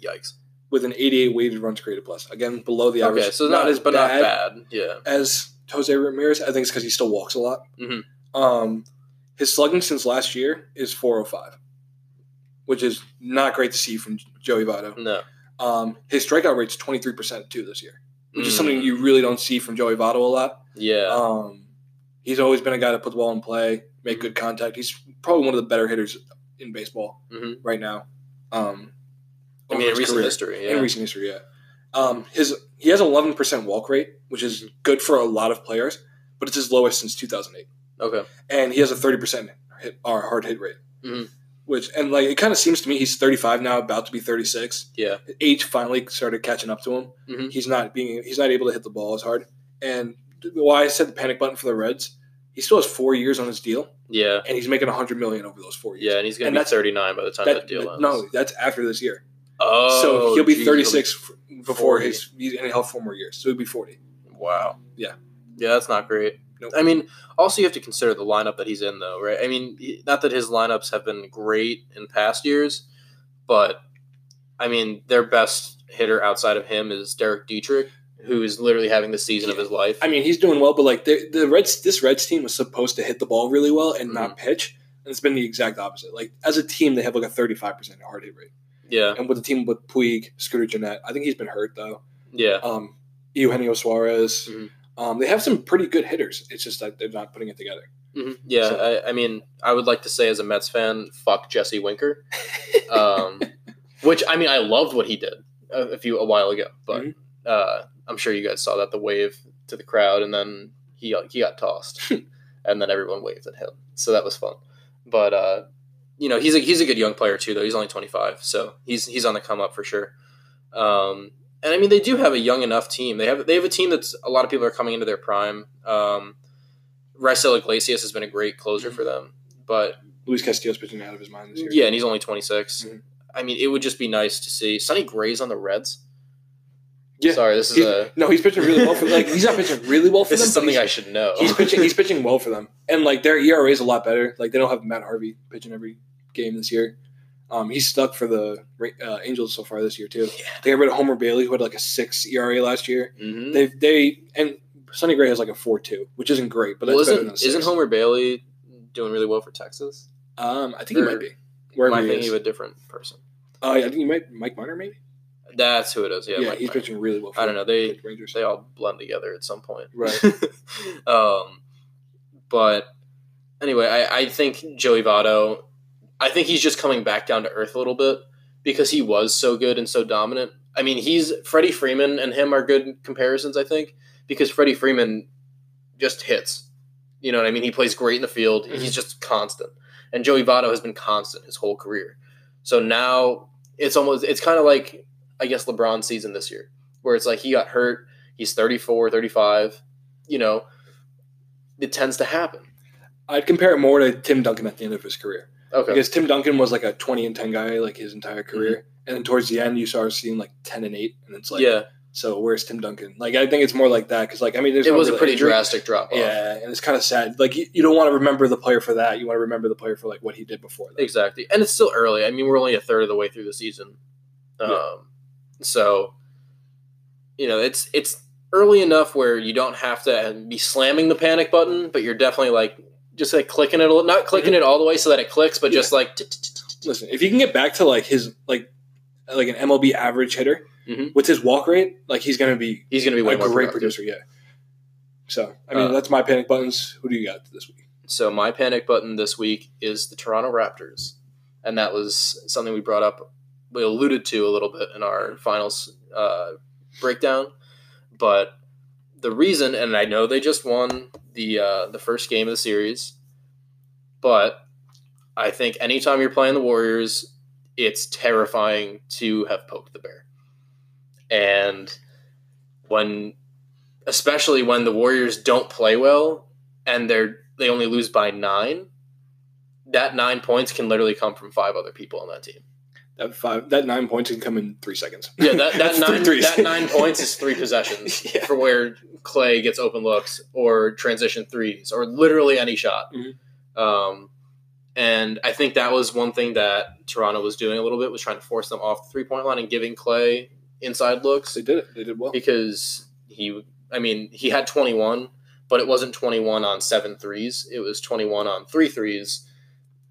Yikes! With an eighty eight weighted runs created plus, again below the average. Okay, so not, not as but bad, not bad. Yeah. As Jose Ramirez, I think it's because he still walks a lot. Mm-hmm. Um, his slugging since last year is four oh five, which is not great to see from Joey Votto. No. Um, his strikeout rate's twenty-three percent too this year, which mm. is something you really don't see from Joey Votto a lot. Yeah. Um, he's always been a guy to put the ball in play, make good contact. He's probably one of the better hitters in baseball mm-hmm. right now. Um, I mean, in recent career. history. Yeah. In recent history, yeah. Um, his he has an eleven percent walk rate, which is mm-hmm. good for a lot of players, but it's his lowest since two thousand eight. Okay. And he has a thirty percent hit, or hard hit rate. Mm-hmm. Which and like it kind of seems to me he's thirty-five now, about to be thirty-six. Yeah, age finally started catching up to him. Mm-hmm. He's not being he's not able to hit the ball as hard. And why I said the panic button for the Reds, he still has four years on his deal. Yeah, and he's making a hundred million over those four years. Yeah, and he's going to be thirty-nine by the time that, that deal ends. No, that's after this year. Oh, so he'll be geez, thirty-six he'll be before forty. His he's going to have four more years, so he'll be forty. Wow. Yeah. Yeah, that's not great. Nope. I mean, also you have to consider the lineup that he's in, though, right? I mean, not that his lineups have been great in past years, but, I mean, their best hitter outside of him is Derek Dietrich, who is literally having the season yeah. of his life. I mean, he's doing well, but, like, the, the Reds, this Reds team was supposed to hit the ball really well and mm-hmm. not pitch, and it's been the exact opposite. Like, as a team, they have, like, a thirty-five percent hard hit rate. Yeah. And with the team with Puig, Scooter Gennett, I think he's been hurt, though. Yeah. Um, Eugenio Suarez. Mm-hmm. Um, they have some pretty good hitters. It's just that they're not putting it together. Mm-hmm. Yeah, so. I, I mean, I would like to say as a Mets fan, fuck Jesse Winker. Um, Which, I mean, I loved what he did a few a while ago, but mm-hmm. uh, I'm sure you guys saw that, the wave to the crowd, and then he he got tossed, and then everyone waved at him. So that was fun. But uh, you know, he's a he's a good young player too, though. He's only twenty-five, so he's he's on the come up for sure. Um, and I mean, they do have a young enough team. They have they have a team that's a lot of people are coming into their prime. Um, Rysel Iglesias has been a great closer mm-hmm. for them, but Luis Castillo's pitching out of his mind this year. Yeah, and he's only twenty-six. Mm-hmm. I mean, it would just be nice to see Sonny Gray's on the Reds. Yeah, sorry, this is he's, a no. He's pitching really well for like he's not pitching really well for this them. This is something I should know. He's pitching. He's pitching well for them, and like their E R A is a lot better. Like they don't have Matt Harvey pitching every game this year. Um, he's stuck for the uh, Angels so far this year too. Yeah. They got rid of Homer Bailey, who had like a six E R A last year. Mm-hmm. They they and Sonny Gray has like a four two, which isn't great, but well, that's isn't, better than isn't Homer Bailey doing really well for Texas? Um, I think or, he might be. Where I think he's a different person. Oh, uh, yeah, I think you might Mike Miner maybe. That's who it is. Yeah, yeah Mike he's Miner. Pitching really well. For I don't know. They they all blend together at some point, right? um, but anyway, I, I think Joey Votto. I think he's just coming back down to earth a little bit because he was so good and so dominant. I mean, he's Freddie Freeman and him are good comparisons. I think because Freddie Freeman just hits. You know what I mean? He plays great in the field. Mm-hmm. He's just constant. And Joey Votto has been constant his whole career. So now it's almost – it's kind of like, I guess, LeBron's season this year where it's like he got hurt. He's thirty-four, thirty-five. You know, it tends to happen. I'd compare it more to Tim Duncan at the end of his career. Okay. Because Tim Duncan was like a twenty and ten guy like his entire career. Mm-hmm. And then towards the end you started seeing like ten and eight. And it's like – yeah. So where's Tim Duncan? Like I think it's more like that because like I mean there's it was a pretty injury. drastic drop off. Yeah, and it's kind of sad. Like you, you don't want to remember the player for that. You want to remember the player for like what he did before that. Exactly, and it's still early. I mean we're only a third of the way through the season, um, yeah. so you know it's it's early enough where you don't have to be slamming the panic button, but you're definitely like just like clicking it, not clicking it all the way so that it clicks, but just like listen. If you can get back to like his like like an M L B average hitter. Mm-hmm. With his walk rate, like he's gonna be he's gonna be way a more great producer, yeah. So I mean, uh, that's my panic buttons. Who do you got this week? So my panic button this week is the Toronto Raptors, and that was something we brought up, we alluded to a little bit in our finals uh, breakdown. But the reason, and I know they just won the uh, the first game of the series, but I think anytime you're playing the Warriors, it's terrifying to have poked the bear. And when, especially when the Warriors don't play well and they're they only lose by nine, that nine points can literally come from five other people on that team. That five, that nine points can come in three seconds. Yeah, that, that nine three that nine points is three possessions yeah. for where Clay gets open looks or transition threes or literally any shot. Mm-hmm. Um, and I think that was one thing that Toronto was doing a little bit was trying to force them off the three point line and giving Clay inside looks. They did it. They did well. Because he, I mean, he had twenty-one, but it wasn't twenty-one on seven threes. It was twenty-one on three threes,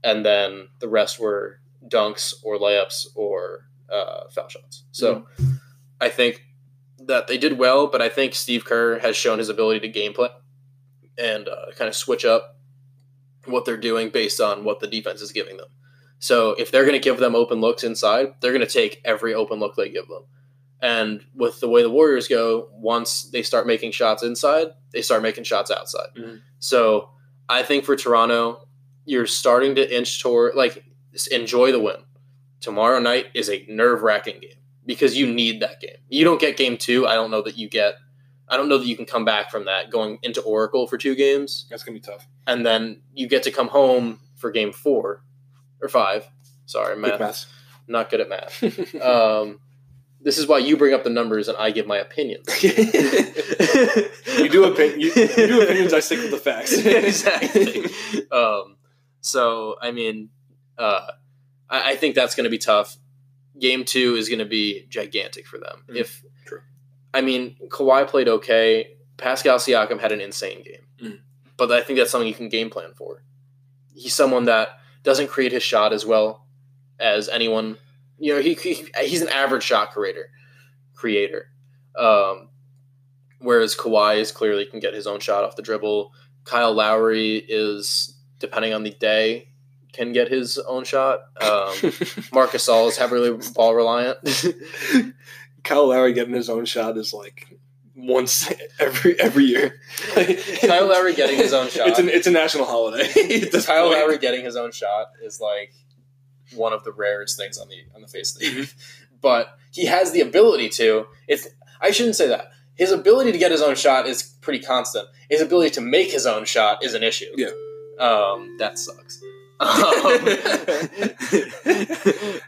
and then the rest were dunks or layups or uh, foul shots. So mm-hmm. I think that they did well, but I think Steve Kerr has shown his ability to game play and uh, kind of switch up what they're doing based on what the defense is giving them. So if they're going to give them open looks inside, they're going to take every open look they give them. And with the way the Warriors go, once they start making shots inside, they start making shots outside. Mm-hmm. So I think for Toronto, you're starting to inch toward – like, enjoy the win. Tomorrow night is a nerve-wracking game because you need that game. You don't get game two. I don't know that you get – I don't know that you can come back from that going into Oracle for two games. That's going to be tough. And then you get to come home for game four or five. Sorry, math. Good math. Not good at math. um This is why you bring up the numbers and I give my opinions. you, do opin- you, you do opinions, I stick with the facts. Exactly. Um, so, I mean, uh, I, I think that's going to be tough. Game two is going to be gigantic for them. Mm, if, true. I mean, Kawhi played okay. Pascal Siakam had an insane game. Mm. But I think that's something you can game plan for. He's someone that doesn't create his shot as well as anyone. You know, he, he he's an average shot creator, creator. Um, whereas Kawhi is clearly can get his own shot off the dribble. Kyle Lowry is, depending on the day, can get his own shot. Um, Marc Gasol is heavily ball reliant. Kyle Lowry getting his own shot is like once every every year. Kyle Lowry getting his own shot. It's an it's a national holiday. Kyle point. Lowry getting his own shot is like one of the rarest things on the on the face of the earth. But he has the ability to. It's I shouldn't say that. His ability to get his own shot is pretty constant. His ability to make his own shot is an issue. Yeah. Um, that sucks. Um,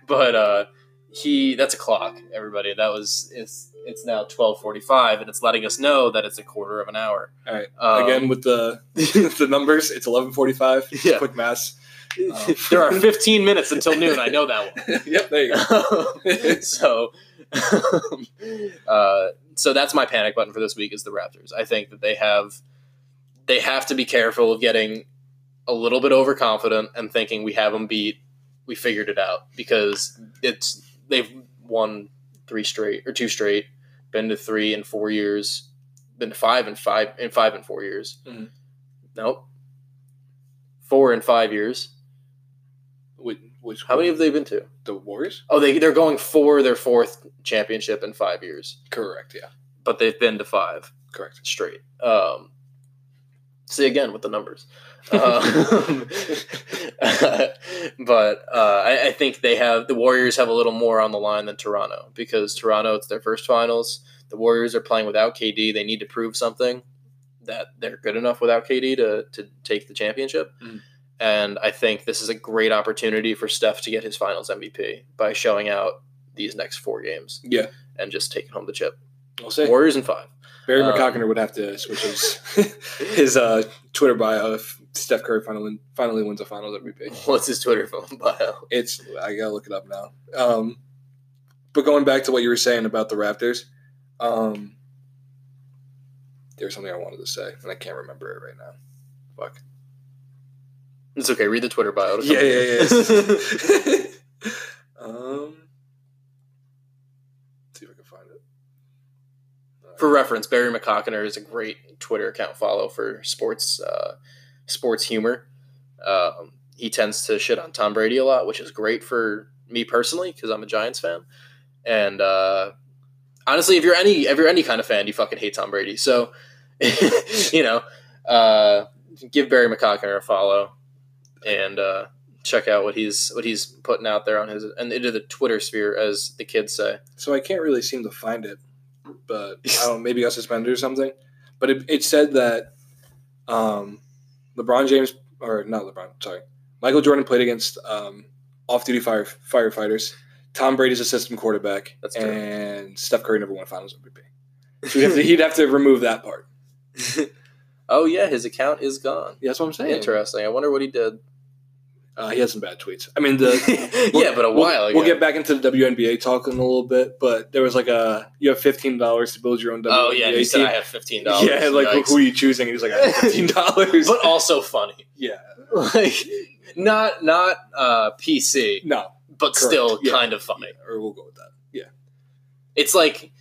but uh, he that's a clock, everybody. That was it's it's now twelve forty-five, and it's letting us know that it's a quarter of an hour. All right. Um, Again, with the the numbers, it's eleven forty-five. Just yeah. Quick math. Um, there are fifteen minutes until noon. I know that one. Yep, there you go. so, um, uh, so that's my panic button for this week is the Raptors. I think that they have they have to be careful of getting a little bit overconfident and thinking we have them beat, we figured it out, because it's they've won three straight or two straight, been to three in four years, been to five and five and five in four years. Mm-hmm. Nope, four in five years. Which, which how many have they been to? The Warriors? Oh, they they're going for their fourth championship in five years. Correct. Yeah, but they've been to five. Correct. Straight. Um, see again with the numbers. um, but uh, I, I think they have the Warriors have a little more on the line than Toronto, because Toronto, it's their first finals. The Warriors are playing without K D. They need to prove something that they're good enough without K D to to take the championship. Mm. And I think this is a great opportunity for Steph to get his Finals M V P by showing out these next four games. Yeah, and just taking home the chip. I'll say Warriors in five. Barry um, McCockner would have to switch his his uh, Twitter bio if Steph Curry finally finally wins a Finals M V P. What's his Twitter bio? It's I gotta look it up now. Um, but going back to what you were saying about the Raptors, um, there was something I wanted to say and I can't remember it right now. Fuck. It's okay. Read the Twitter bio. Yeah, yeah, yeah. yeah. um. For reference, Barry McCockner is a great Twitter account follow for sports uh, sports humor. Um, he tends to shit on Tom Brady a lot, which is great for me personally because I'm a Giants fan. And uh, honestly, if you're any if you're any kind of fan, you fucking hate Tom Brady. So, you know, uh, give Barry McCockner a follow and uh, check out what he's what he's putting out there on his and into the Twitter sphere, as the kids say. So I can't really seem to find it. But I don't know, maybe got suspended or something. But it, it said that um, LeBron James, or not LeBron, sorry, Michael Jordan played against um, off-duty fire, firefighters. Tom Brady's a system quarterback, That's and true. Steph Curry never won Finals M V P. So he'd have to, he'd have to remove that part. Oh yeah, his account is gone. Yeah, that's what I'm saying. Interesting. I wonder what he did. Uh, he had some bad tweets. I mean, the we'll, yeah, but a while we'll, ago. We'll get back into the W N B A talk in a little bit, but there was like a you have fifteen dollars to build your own W N B A Oh yeah, he team. Said I have fifteen dollars. Yeah, like Yikes. Who are you choosing? And he's like, I have fifteen dollars, but also funny. Yeah, like not not uh, P C. No, but correct. Still yeah. kind of funny. Yeah, or we'll go with that. Yeah, it's like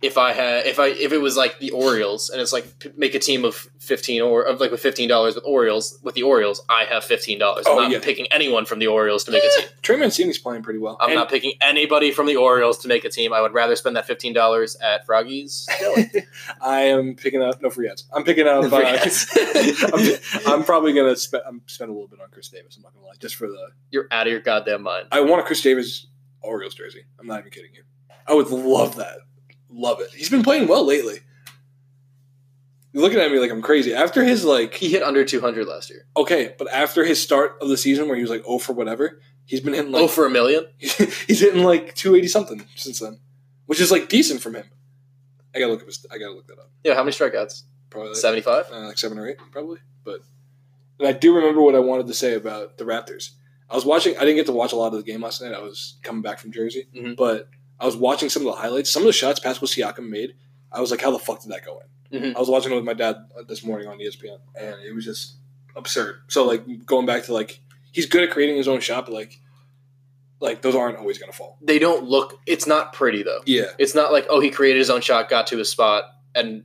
if I had if I if it was like the Orioles and it's like make a team of. Fifteen or of like with fifteen dollars with Orioles with the Orioles, I have fifteen dollars. I'm oh, not yeah. picking anyone from the Orioles to make a team. Trey Mancini's playing pretty well. I'm and not picking anybody from the Orioles to make a team. I would rather spend that fifteen dollars at Froggies. I am picking up no free ads. I'm picking up. No uh, I'm, I'm probably gonna spend. I'm spend a little bit on Chris Davis. I'm not gonna lie, just for the. You're out of your goddamn mind. I want a Chris Davis Orioles jersey. I'm not even kidding you. I would love that. Love it. He's been playing well lately. You're looking at me like I'm crazy. After his, like... He hit under two hundred last year. Okay, but after his start of the season where he was like oh for whatever, he's been hitting like... oh for a million? He's hitting like two eighty something since then, which is like decent from him. I gotta look, up his, I gotta look that up. Yeah, how many strikeouts? Probably... Like, seventy-five? Uh, like seven or eight, probably. But and I do remember what I wanted to say about the Raptors. I was watching... I didn't get to watch a lot of the game last night. I was coming back from Jersey. Mm-hmm. But I was watching some of the highlights. Some of the shots Pascal Siakam made, I was like, how the fuck did that go in? Mm-hmm. I was watching it with my dad this morning on E S P N, and it was just absurd. So, like, going back to, like, he's good at creating his own shot, but, like, like those aren't always going to fall. They don't look – it's not pretty, though. Yeah. It's not like, oh, he created his own shot, got to his spot, and,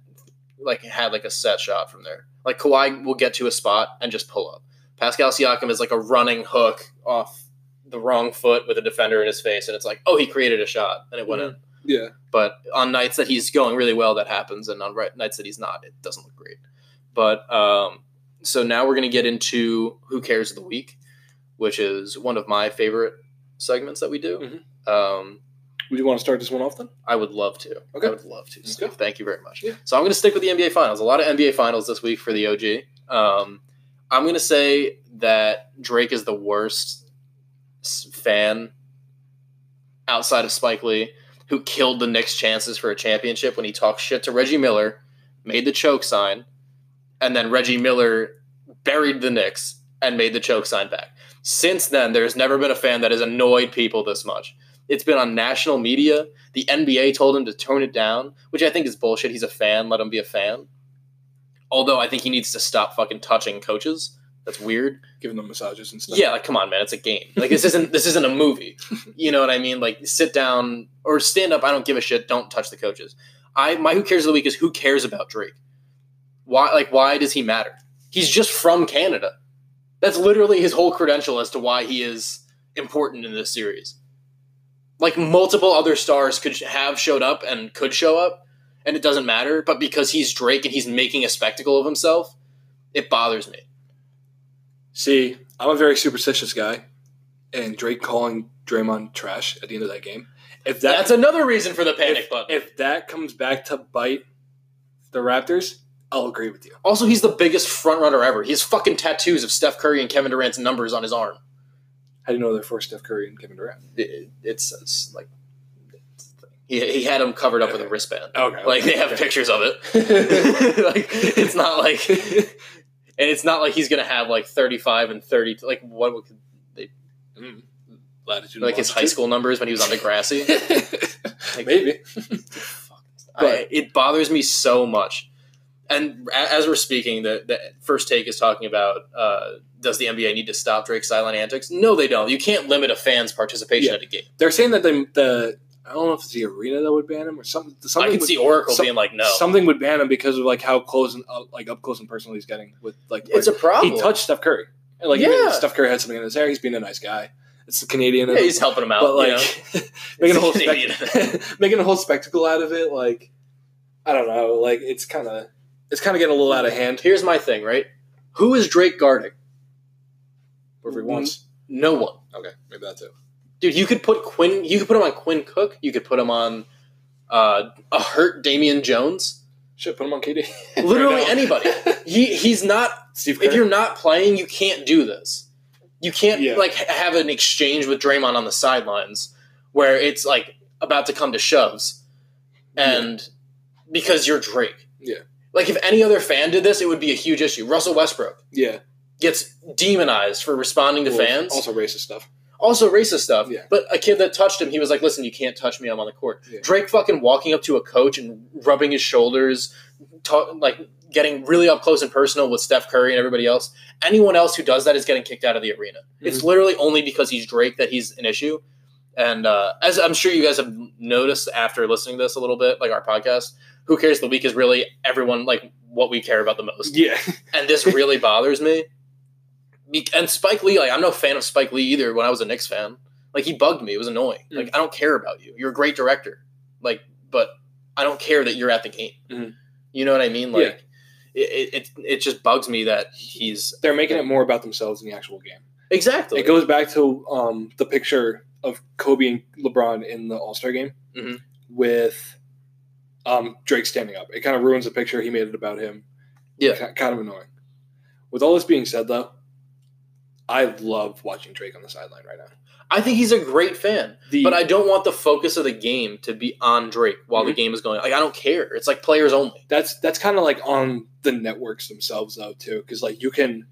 like, had, like, a set shot from there. Like, Kawhi will get to a spot and just pull up. Pascal Siakam is like a running hook off the wrong foot with a defender in his face, and it's like, oh, he created a shot, and it went in. Yeah. But on nights that he's going really well, that happens, and on right, nights that he's not, it doesn't look great. But um, so now we're going to get into Who Cares of the Week, which is one of my favorite segments that we do. Mm-hmm. Um, would you want to start this one off then? I would love to. Okay. I would love to. So thank you very much. Yeah. So I'm going to stick with the N B A Finals. A lot of N B A Finals this week for the O G. Um, I'm going to say that Drake is the worst fan outside of Spike Lee, who killed the Knicks' chances for a championship when he talked shit to Reggie Miller, made the choke sign, and then Reggie Miller buried the Knicks and made the choke sign back. Since then, there's never been a fan that has annoyed people this much. It's been on national media. The N B A told him to tone it down, which I think is bullshit. He's a fan. Let him be a fan. Although I think he needs to stop fucking touching coaches. That's weird. Giving them massages and stuff. Yeah, like, come on, man. It's a game. Like, this isn't this isn't a movie. You know what I mean? Like, sit down or stand up. I don't give a shit. Don't touch the coaches. I My Who Cares of the Week is who cares about Drake? Why? Like, why does he matter? He's just from Canada. That's literally his whole credential as to why he is important in this series. Like, multiple other stars could have showed up and could show up, and it doesn't matter. But because he's Drake and he's making a spectacle of himself, it bothers me. See, I'm a very superstitious guy, and Drake calling Draymond trash at the end of that game. If that, That's another reason for the panic if, button. If that comes back to bite the Raptors, I'll agree with you. Also, he's the biggest frontrunner ever. He has fucking tattoos of Steph Curry and Kevin Durant's numbers on his arm. How do you know they're for Steph Curry and Kevin Durant? It, it's, it's like... He, he had them covered up okay. with a wristband. Okay. okay like, okay. They have okay. pictures of it. Like, it's not like... And it's not like he's going to have, like, thirty-five and thirty. Like, what would they... Mm, latitude like, his high school numbers when he was on Degrassi? Like, maybe. Fuck. I, it bothers me so much. And as we're speaking, the, the first take is talking about, uh, does the N B A need to stop Drake's silent antics? No, they don't. You can't limit a fan's participation yeah. at a game. They're saying that they, the... I don't know if it's the arena that would ban him or something. something I can would, see Oracle some, being like, no. Something would ban him because of like how close and uh, like up close and personal he's getting with like. It's like, a problem. He touched Steph Curry, and like yeah. Steph Curry had something in his hair. He's being a nice guy. It's the Canadian. Yeah, he's helping him out, but like you know? making a whole spect- making a whole spectacle out of it. Like I don't know. Like it's kind of it's kind of getting a little out of hand. Here's my thing, right? Who is Drake guarding? Whoever he wants. No one. Okay, maybe that too. Dude, you could put Quinn. You could put him on Quinn Cook. You could put him on uh, a hurt Damian Jones. Shit, put him on K D. Literally right anybody. He he's not. Steve Kerr. If you're not playing, you can't do this. You can't yeah. like have an exchange with Draymond on the sidelines where it's like about to come to shoves, and yeah. because you're Drake. Yeah. Like if any other fan did this, it would be a huge issue. Russell Westbrook. Yeah. Gets demonized for responding to well, fans. Also racist stuff. Also racist stuff, yeah. But a kid that touched him, he was like, listen, you can't touch me, I'm on the court. Yeah. Drake fucking walking up to a coach and rubbing his shoulders, talk, like getting really up close and personal with Steph Curry and everybody else. Anyone else who does that is getting kicked out of the arena. Mm-hmm. It's literally only because he's Drake that he's an issue. And uh, as I'm sure you guys have noticed after listening to this a little bit, like our podcast, Who Cares the Week is really everyone, like what we care about the most. Yeah. And this really bothers me. And Spike Lee, like I'm no fan of Spike Lee either when I was a Knicks fan. Like he bugged me. It was annoying. Mm. Like I don't care about you. You're a great director. Like, but I don't care that you're at the game. Mm. You know what I mean? Like yeah. it, it it just bugs me that he's... They're making it more about themselves in the actual game. Exactly. It goes back to um, the picture of Kobe and LeBron in the All-Star game mm-hmm. with um, Drake standing up. It kind of ruins the picture. He made it about him. Yeah. Kind of annoying. With all this being said, though, I love watching Drake on the sideline right now. I think he's a great fan, the, but I don't want the focus of the game to be on Drake while mm-hmm. the game is going on. Like, I don't care. It's like players only. That's that's kind of like on the networks themselves, though, too, because like you can,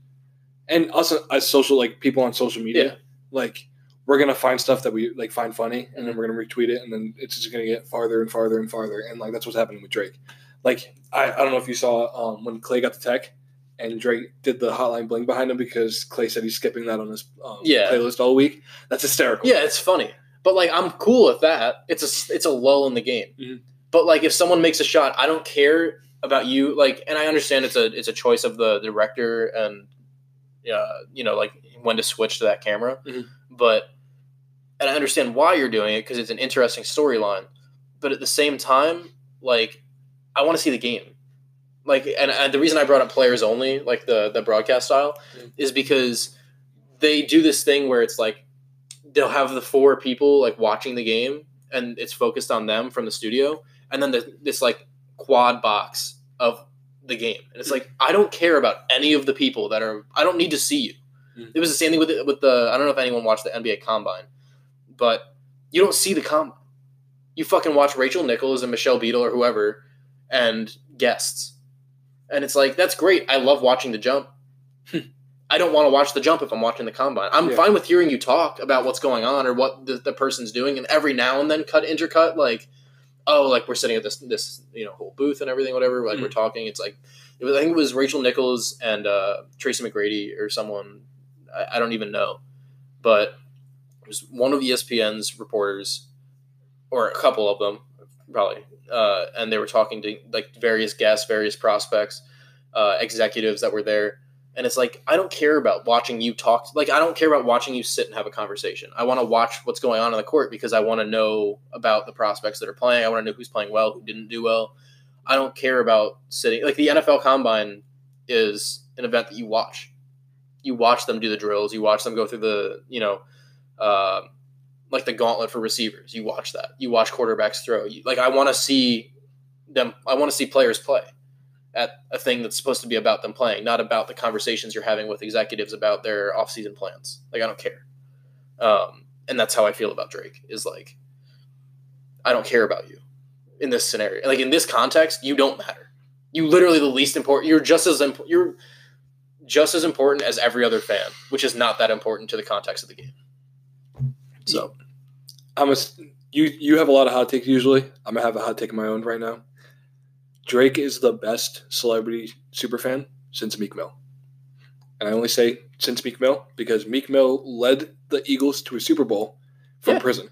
and us as social like people on social media, yeah. like we're gonna find stuff that we like find funny, and then we're gonna retweet it, and then it's just gonna get farther and farther and farther, and like that's what's happening with Drake. Like I, I don't know if you saw um, when Klay got the tech. And Drake did the hotline bling behind him because Klay said he's skipping that on his um, yeah. playlist all week. That's hysterical. Yeah, it's funny. But, like, I'm cool with that. It's a, it's a lull in the game. Mm-hmm. But, like, if someone makes a shot, I don't care about you. Like, and I understand it's a it's a choice of the director and uh, you know, like when to switch to that camera. Mm-hmm. But and I understand why you're doing it because it's an interesting storyline. But at the same time, like I want to see the game. Like, and, and the reason I brought up players only, like the, the broadcast style, mm-hmm. is because they do this thing where it's like they'll have the four people like watching the game, and it's focused on them from the studio, and then the, this like quad box of the game, and it's like I don't care about any of the people that are. I don't need to see you. Mm-hmm. It was the same thing with the, with the. I don't know if anyone watched the N B A Combine, but you don't see the combine. You fucking watch Rachel Nichols and Michelle Beadle or whoever, and guests. And it's like, that's great. I love watching the jump. I don't want to watch the jump if I'm watching the combine. I'm yeah. fine with hearing you talk about what's going on or what the, the person's doing. And every now and then cut, intercut, like, oh, like we're sitting at this, this you know, whole booth and everything, whatever. Like mm. we're talking. It's like, it was, I think it was Rachel Nichols and uh, Tracy McGrady or someone. I, I don't even know. But it was one of E S P N's reporters or a couple of them probably. Uh, and they were talking to like various guests, various prospects, uh, executives that were there. And it's like, I don't care about watching you talk. Like, I don't care about watching you sit and have a conversation. I want to watch what's going on in the court because I want to know about the prospects that are playing. I want to know who's playing well, who didn't do well. I don't care about sitting. Like, the N F L Combine is an event that you watch. You watch them do the drills. You watch them go through the, you know, uh, like the gauntlet for receivers. You watch that. You watch quarterbacks throw. You, like, I want to see them. I want to see players play at a thing that's supposed to be about them playing, not about the conversations you're having with executives about their off-season plans. Like, I don't care. Um, and that's how I feel about Drake is like, I don't care about you in this scenario. Like, in this context, you don't matter. You literally the least important. You're just as imp- you're just as important as every other fan, which is not that important to the context of the game. So, I'm a, you you have a lot of hot takes usually. I'm gonna have a hot take of my own right now. Drake is the best celebrity superfan since Meek Mill, and I only say since Meek Mill because Meek Mill led the Eagles to a Super Bowl from yeah. prison.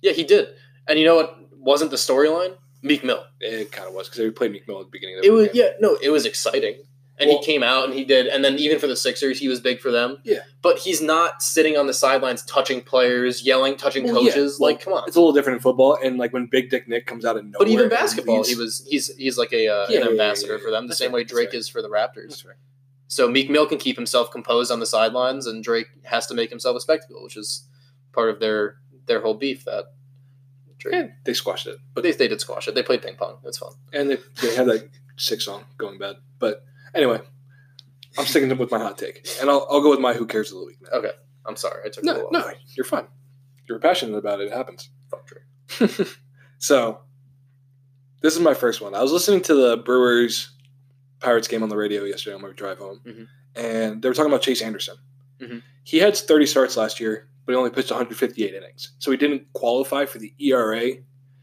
Yeah, he did. And you know what wasn't the storyline? Meek Mill. It kind of was because they played Meek Mill at the beginning of the it was, game. Yeah, no, it was exciting. And well, he came out and he did. And then even for the Sixers, he was big for them. Yeah. But he's not sitting on the sidelines touching players, yelling, touching well, coaches. Yeah. Like, like, come on. It's a little different in football. And, like, when Big Dick Nick comes out of nowhere. But even basketball, he was he's he's like a uh, yeah, an ambassador yeah, yeah, yeah. for them, the that's same right, way Drake right. is for the Raptors. That's right. So Meek Mill can keep himself composed on the sidelines, and Drake has to make himself a spectacle, which is part of their their whole beef that Drake. Yeah, they squashed it. But they, they did squash it. They played ping pong. It's fun. And they, they had, like, sick song going bad. But... Anyway, I'm sticking with my hot take, and I'll I'll go with my who cares of the week now. Okay, I'm sorry. I took no, a little no, off. You're fine. You're passionate about it. It happens. Fuck Drake. So, this is my first one. I was listening to the Brewers Pirates game on the radio yesterday on my drive home, mm-hmm. and they were talking about Chase Anderson. Mm-hmm. He had thirty starts last year, but he only pitched one hundred fifty-eight innings, so he didn't qualify for the E R A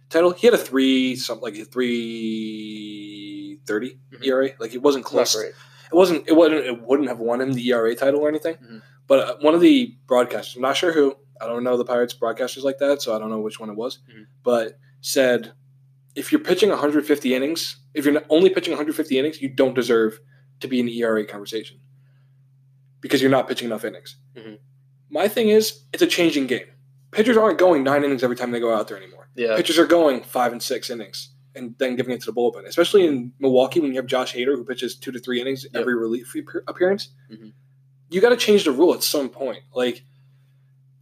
title. He had a three something like a three. thirty mm-hmm. E R A, like it wasn't close. Right. It wasn't. It wasn't. It wouldn't have won him the E R A title or anything. Mm-hmm. But uh, one of the broadcasters, I'm not sure who. I don't know the Pirates broadcasters like that, so I don't know which one it was. Mm-hmm. But said, if you're pitching one hundred fifty innings, if you're only pitching one hundred fifty innings, you don't deserve to be in the E R A conversation because you're not pitching enough innings. Mm-hmm. My thing is, it's a changing game. Pitchers aren't going nine innings every time they go out there anymore. Yeah. Pitchers are going five and six innings. And then giving it to the bullpen, especially in Milwaukee when you have Josh Hader who pitches two to three innings yep. every relief appearance. Mm-hmm. You got to change the rule at some point. Like,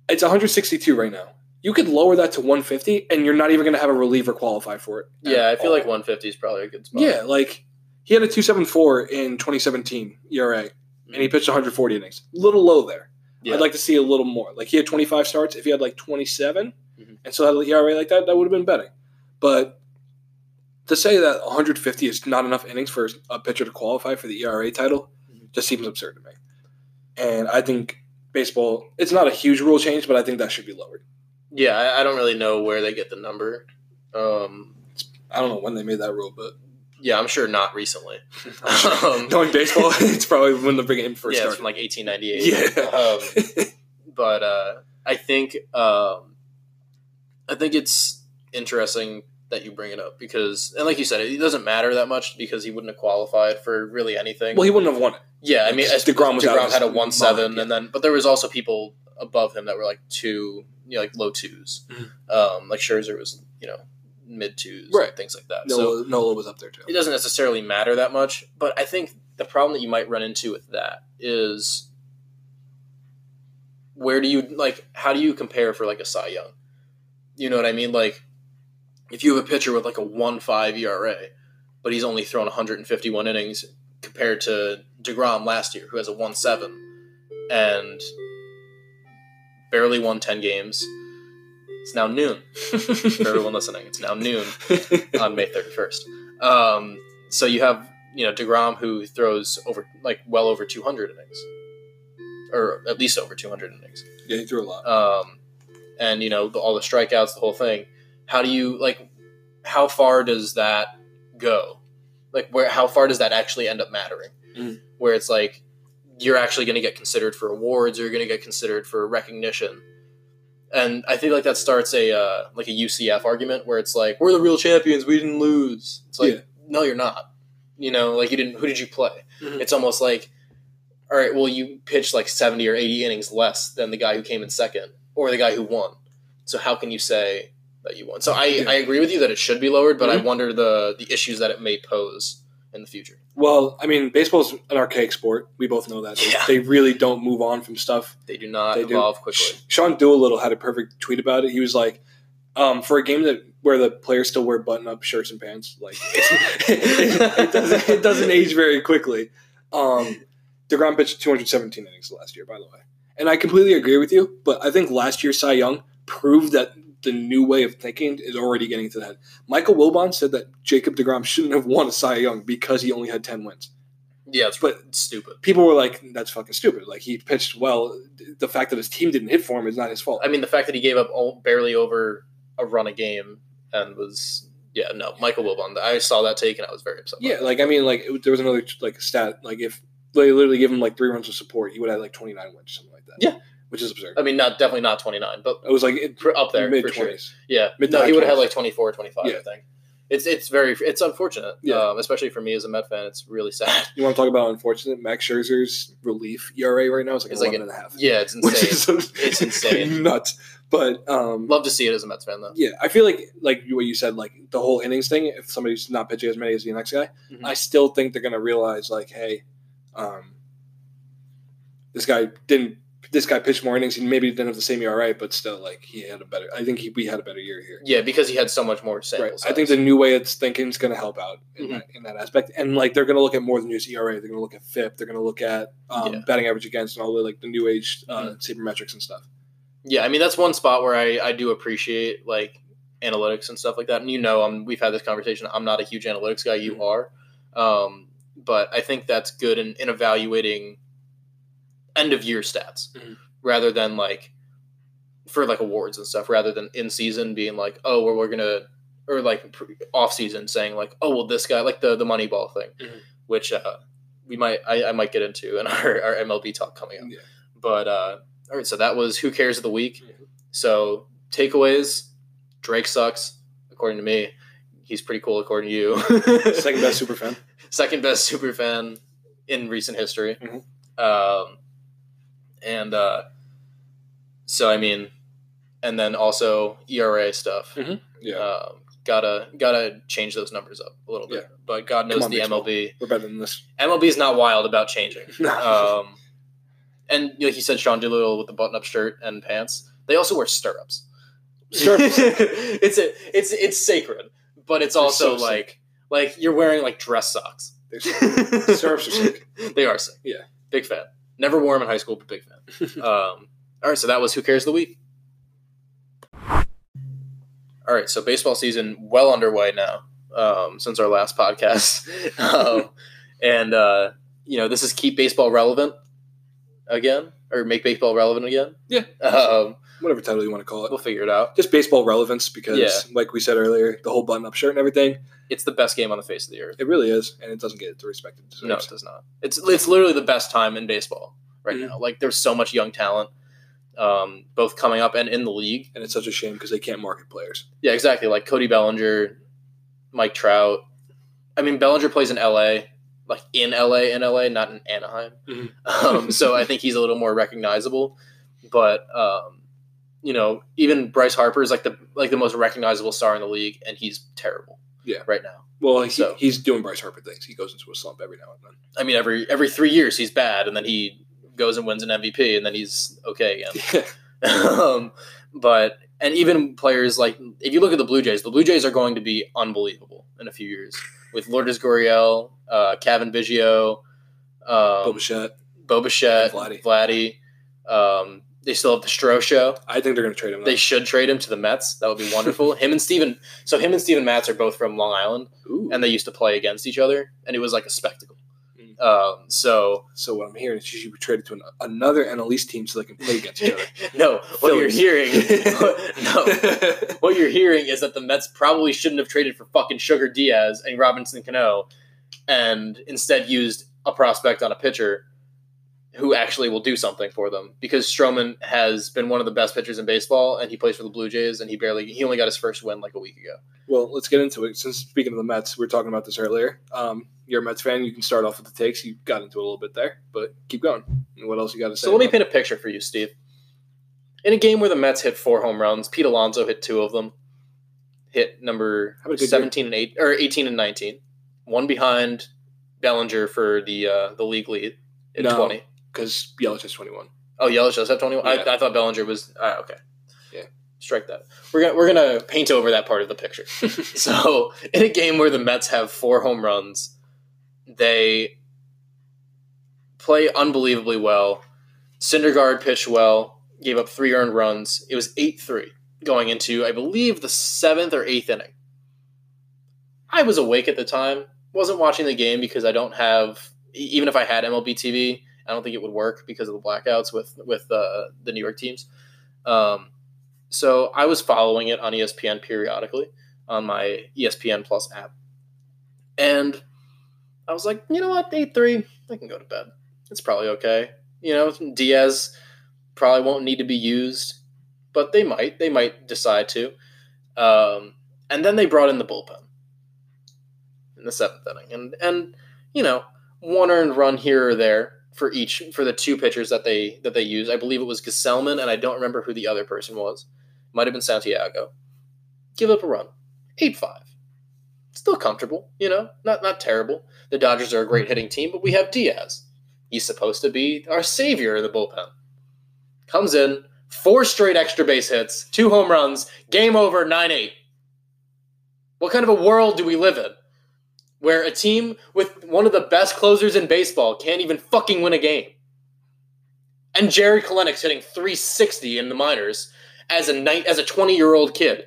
it's one hundred sixty-two right now. You could lower that to one hundred fifty, and you're not even going to have a reliever qualify for it. Yeah, I feel all. like one hundred fifty is probably a good spot. Yeah, like, he had a two point seven four in twenty seventeen E R A, mm-hmm. and he pitched one hundred forty innings. A little low there. Yeah. I'd like to see a little more. Like, he had twenty-five starts. If he had, like, twenty-seven mm-hmm. and still had an E R A like that, that would have been better. But... to say that one hundred fifty is not enough innings for a pitcher to qualify for the E R A title mm-hmm. just seems absurd to me. And I think baseball, it's not a huge rule change, but I think that should be lowered. Yeah, I, I don't really know where they get the number. Um, I don't know when they made that rule, but... Yeah, I'm sure not recently. um, Knowing baseball, it's probably when the big game first yeah, started. Yeah, it's from like eighteen ninety-eight. Yeah. um, but uh, I think um, I think it's interesting... that you bring it up because, and like you said, it doesn't matter that much because he wouldn't have qualified for really anything. Well, he wouldn't have won it. Yeah, I mean, DeGrom, was DeGrom had a one seven, yeah. and then but there was also people above him that were like two, you know, like low twos, mm-hmm. um, like Scherzer was, you know, mid twos, right. and things like that. Nola, so Nola was up there too. It doesn't necessarily matter that much, but I think the problem that you might run into with that is where do you like? How do you compare for like a Cy Young? You know what I mean? Like, if you have a pitcher with like a one point five E R A, but he's only thrown one hundred fifty-one innings compared to DeGrom last year, who has a one point seven and barely won ten games. It's now noon. For everyone listening, it's now noon on May thirty-first. Um, so you have, you know, DeGrom who throws over like well over two hundred innings, or at least over two hundred innings. Yeah, he threw a lot. Um, and, you know, the, all the strikeouts, the whole thing. How do you, like, how far does that go? Like, where? How far does that actually end up mattering? Mm. Where it's like, you're actually going to get considered for awards, or you're going to get considered for recognition. And I think, like, that starts a, uh, like, a U C F argument where it's like, we're the real champions, we didn't lose. It's like, yeah. No, you're not. You know, like, you didn't, who did you play? Mm-hmm. It's almost like, all right, well, you pitched, like, seventy or eighty innings less than the guy who came in second, or the guy who won. So how can you say that you won? So I, yeah. I agree with you that it should be lowered, but mm-hmm. I wonder the the issues that it may pose in the future. Well, I mean, baseball's an archaic sport. We both know that. They, yeah. they really don't move on from stuff. They do not they evolve do. quickly. Sean Doolittle had a perfect tweet about it. He was like, um, for a game that where the players still wear button-up shirts and pants, like it, it, doesn't, it doesn't age very quickly. Um, DeGrom pitched two hundred seventeen innings last year, by the way. And I completely agree with you, but I think last year's Cy Young proved that the new way of thinking is already getting to that. Michael Wilbon said that Jacob DeGrom shouldn't have won a Cy Young because he only had ten wins. Yeah, it's but stupid. People were like, that's fucking stupid. Like, he pitched well. The fact that his team didn't hit for him is not his fault. I mean, the fact that he gave up all, barely over a run a game and was – yeah, no, Michael Wilbon. I saw that take and I was very upset. Yeah, like, I mean, like, it, there was another, like, stat. Like, if they literally give him, like, three runs of support, he would have, like, twenty-nine wins or something like that. Yeah. Which is absurd. I mean, not definitely not twenty-nine, but it was like it, up there mid for sure. Yeah, mid no, he would have had like twenty-four, twenty-five. Yeah. I think it's it's very it's unfortunate, yeah. um, especially for me as a Met fan. It's really sad. You want to talk about unfortunate? Max Scherzer's relief E R A right now is like it's eleven like an, and a half. Yeah, it's insane. A, it's insane, nuts. But um, love to see it as a Mets fan, though. Yeah, I feel like like what you said, like the whole innings thing. If somebody's not pitching as many as the next guy, mm-hmm. I still think they're going to realize, like, hey, um, this guy didn't. This guy pitched more innings. He maybe didn't have the same E R A, but still, like, he had a better – I think he, we had a better year here. Yeah, because he had so much more samples. Right. I think the new way it's thinking is going to help out in, mm-hmm. that, in that aspect. And, like, they're going to look at more than just E R A. They're going to look at F I P. They're going to look at um, yeah. batting average against and all the, like, the new age uh, mm-hmm. sabermetrics and stuff. Yeah, I mean, that's one spot where I, I do appreciate, like, analytics and stuff like that. And you know I'm, we've had this conversation. I'm not a huge analytics guy. You mm-hmm. are. Um, but I think that's good in, in evaluating – end-of-year stats, mm-hmm. rather than, like, for, like, awards and stuff, rather than in-season being like, oh, we're, we're going to, or, like, off-season saying, like, oh, well, this guy, like, the, the Moneyball thing, mm-hmm. which uh, we might, I, I might get into in our, our M L B talk coming up. Yeah. But, uh, all right, so that was Who Cares of the Week. Mm-hmm. So, takeaways, Drake sucks, according to me. He's pretty cool, according to you. Second best superfan. Second best superfan in recent history. Mm-hmm. Um, And uh, so, I mean, and then also E R A stuff. Mm-hmm. Yeah, um, gotta gotta change those numbers up a little bit. Yeah. But God knows on, the baseball. M L B. We're better than this. M L B is not wild about changing. um, and like you said, Sean Doolittle with the button-up shirt and pants. They also wear stirrups. Stirrups. it's a, it's it's sacred, but it's They're also so like sick. Like you're wearing like dress socks. Stirrups are sick. They are sick. Yeah, big fan. Never wore them in high school, but big fan. Um, all right, so that was Who Cares of the Week. All right, so baseball season well underway now um, since our last podcast. um, and, uh, you know, this is keep baseball relevant again, or make baseball relevant again. Yeah. Um, Whatever title you want to call it. We'll figure it out. Just baseball relevance because, yeah. like we said earlier, the whole button-up shirt and everything – it's the best game on the face of the earth. It really is, and it doesn't get the respect it deserves. No, it does not. It's it's literally the best time in baseball right mm-hmm. now. Like, there's so much young talent, um, both coming up and in the league. And it's such a shame because they can't market players. Yeah, exactly. Like, Cody Bellinger Mike Trout. I mean, Bellinger plays in L A, like in L A, in L A, not in Anaheim. Mm-hmm. Um, so I think he's a little more recognizable. But um, you know, even Bryce Harper is like the like the most recognizable star in the league, and he's terrible. Yeah. Right now. Well, he, so, he's doing Bryce Harper things. He goes into a slump every now and then. I mean, every every three years he's bad, and then he goes and wins an M V P, and then he's okay again. Yeah. um, but and even players like if you look at the Blue Jays, the Blue Jays are going to be unbelievable in a few years with Lourdes Gurriel, uh, Cavan Biggio, um, Bo Bichette, Bo Bichette, Vladdy. Vladdy. Um, they still have the Stroh show. I think they're going to trade him. They should trade him to the Mets. That would be wonderful. him and Steven. So him and Steven Matz are both from Long Island. Ooh. And they used to play against each other, and it was like a spectacle. Mm. Um, so, so what I'm hearing is you should be traded to an, another N L East team so they can play against each other. no, what Phillies. you're hearing, what, no, what you're hearing is that the Mets probably shouldn't have traded for fucking Sugar Díaz and Robinson Cano, and instead used a prospect on a pitcher who actually will do something for them, because Stroman has been one of the best pitchers in baseball, and he plays for the Blue Jays, and he barely he only got his first win like a week ago. Well, let's get into it. Since speaking of the Mets, we were talking about this earlier. Um, you're a Mets fan. You can start off with the takes. You got into it a little bit there, but keep going. What else you got to say? So let me paint a picture for you, Steve. In a game where the Mets hit four home runs, Pete Alonso hit two of them, hit number seventeen and eight, or eighteen and nineteen, one behind Bellinger for the uh, the league lead at no. twenty. Because Yelich has twenty-one. Oh, Yelich does have twenty-one? Yeah. I, I thought Bellinger was... Ah, okay. Yeah. Strike that. We're going we're gonna to paint over that part of the picture. So, in a game where the Mets have four home runs, they play unbelievably well. Syndergaard pitched well, gave up three earned runs. It was eight three going into, I believe, the seventh or eighth inning. I was awake at the time. Wasn't watching the game because I don't have... Even if I had M L B T V... I don't think it would work because of the blackouts with with uh, the New York teams. Um, so I was following it on E S P N periodically on my E S P N Plus app. And I was like, you know what, eight three, I can go to bed. It's probably okay. You know, Díaz probably won't need to be used, but they might. They might decide to. Um, and then they brought in the bullpen in the seventh inning. And, and you know, one earned run here or there for each for the two pitchers that they that they used. I believe it was Gesellman, and I don't remember who the other person was. Might have been Santiago. Give up a run. eight five. Still comfortable, you know? Not not terrible. The Dodgers are a great hitting team, but we have Díaz. He's supposed to be our savior in the bullpen. Comes in, four straight extra base hits, two home runs, game over, nine eight. What kind of a world do we live in, where a team with one of the best closers in baseball can't even fucking win a game? And Jared Kelenick's hitting three sixty in the minors as a night, as a twenty-year-old kid.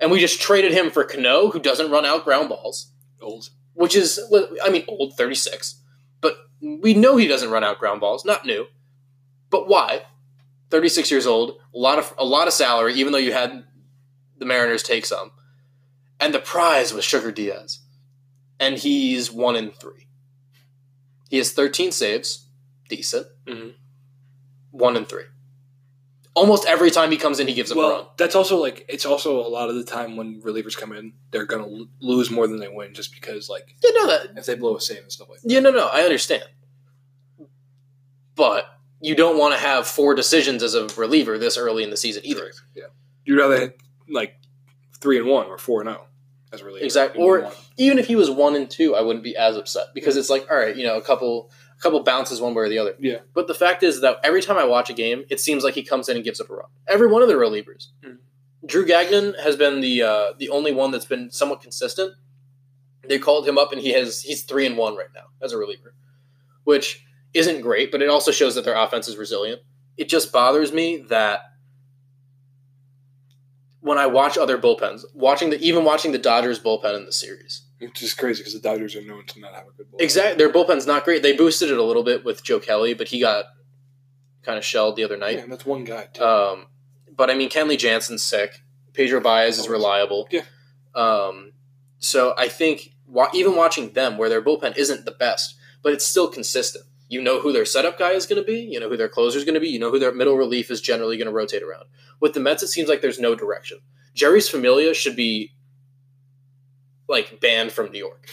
And we just traded him for Cano, who doesn't run out ground balls. Old. Which is, I mean, old, thirty-six. But we know he doesn't run out ground balls, not new. But why? thirty-six years old, a lot of a lot of salary, even though you had the Mariners take some. And the prize was Sugar Díaz. And he's one in three. He has thirteen saves. Decent. Mm-hmm. One in three. Almost every time he comes in, he gives up well, a run. That's also like, it's also a lot of the time when relievers come in, they're going to lose more than they win just because, like, yeah, no, that, if they blow a save and stuff like that. Yeah, no, no, I understand. But you don't want to have four decisions as a reliever this early in the season either. Correct. Yeah. You'd rather hit, like, three and one or four and oh. As a reliever. Exactly. Or one. Even if he was one and two, I wouldn't be as upset because yeah. It's like, all right, you know, a couple, a couple bounces one way or the other. Yeah. But the fact is that every time I watch a game, it seems like he comes in and gives up a run. Every one of the relievers. Mm. Drew Gagnon has been the uh, the only one that's been somewhat consistent. They called him up, and he has he's three and one right now as a reliever, which isn't great, but it also shows that their offense is resilient. It just bothers me that. When I watch other bullpens, watching the even watching the Dodgers bullpen in the series, which is crazy because the Dodgers are known to not have a good bullpen. Exactly, their bullpen's not great. They boosted it a little bit with Joe Kelly, but he got kind of shelled the other night. Yeah, and that's one guy. Too. Um, but I mean, Kenley Jansen's sick. Pedro Baez is reliable. Yeah. Um, so I think wa- even watching them, where their bullpen isn't the best, but it's still consistent. You know who their setup guy is going to be. You know who their closer is going to be. You know who their middle relief is generally going to rotate around. With the Mets, it seems like there's no direction. Jerry's Familia should be like, banned from New York.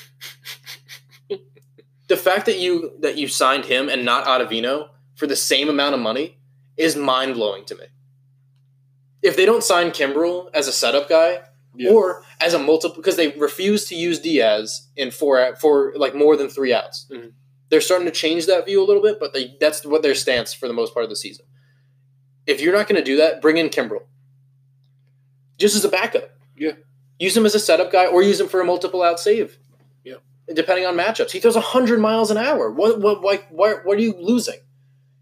The fact that you that you signed him and not Ottavino for the same amount of money is mind-blowing to me. If they don't sign Kimbrel as a setup guy, yeah. or as a multiple, because they refuse to use Diaz in four for like more than three outs. Mm-hmm. They're starting to change that view a little bit, but they that's what their stance for the most part of the season. If you're not going to do that, bring in Kimbrel. Just as a backup. Yeah. Use him as a setup guy or use him for a multiple out save. Yeah. Depending on matchups. He throws one hundred miles an hour. What what why what, what are you losing?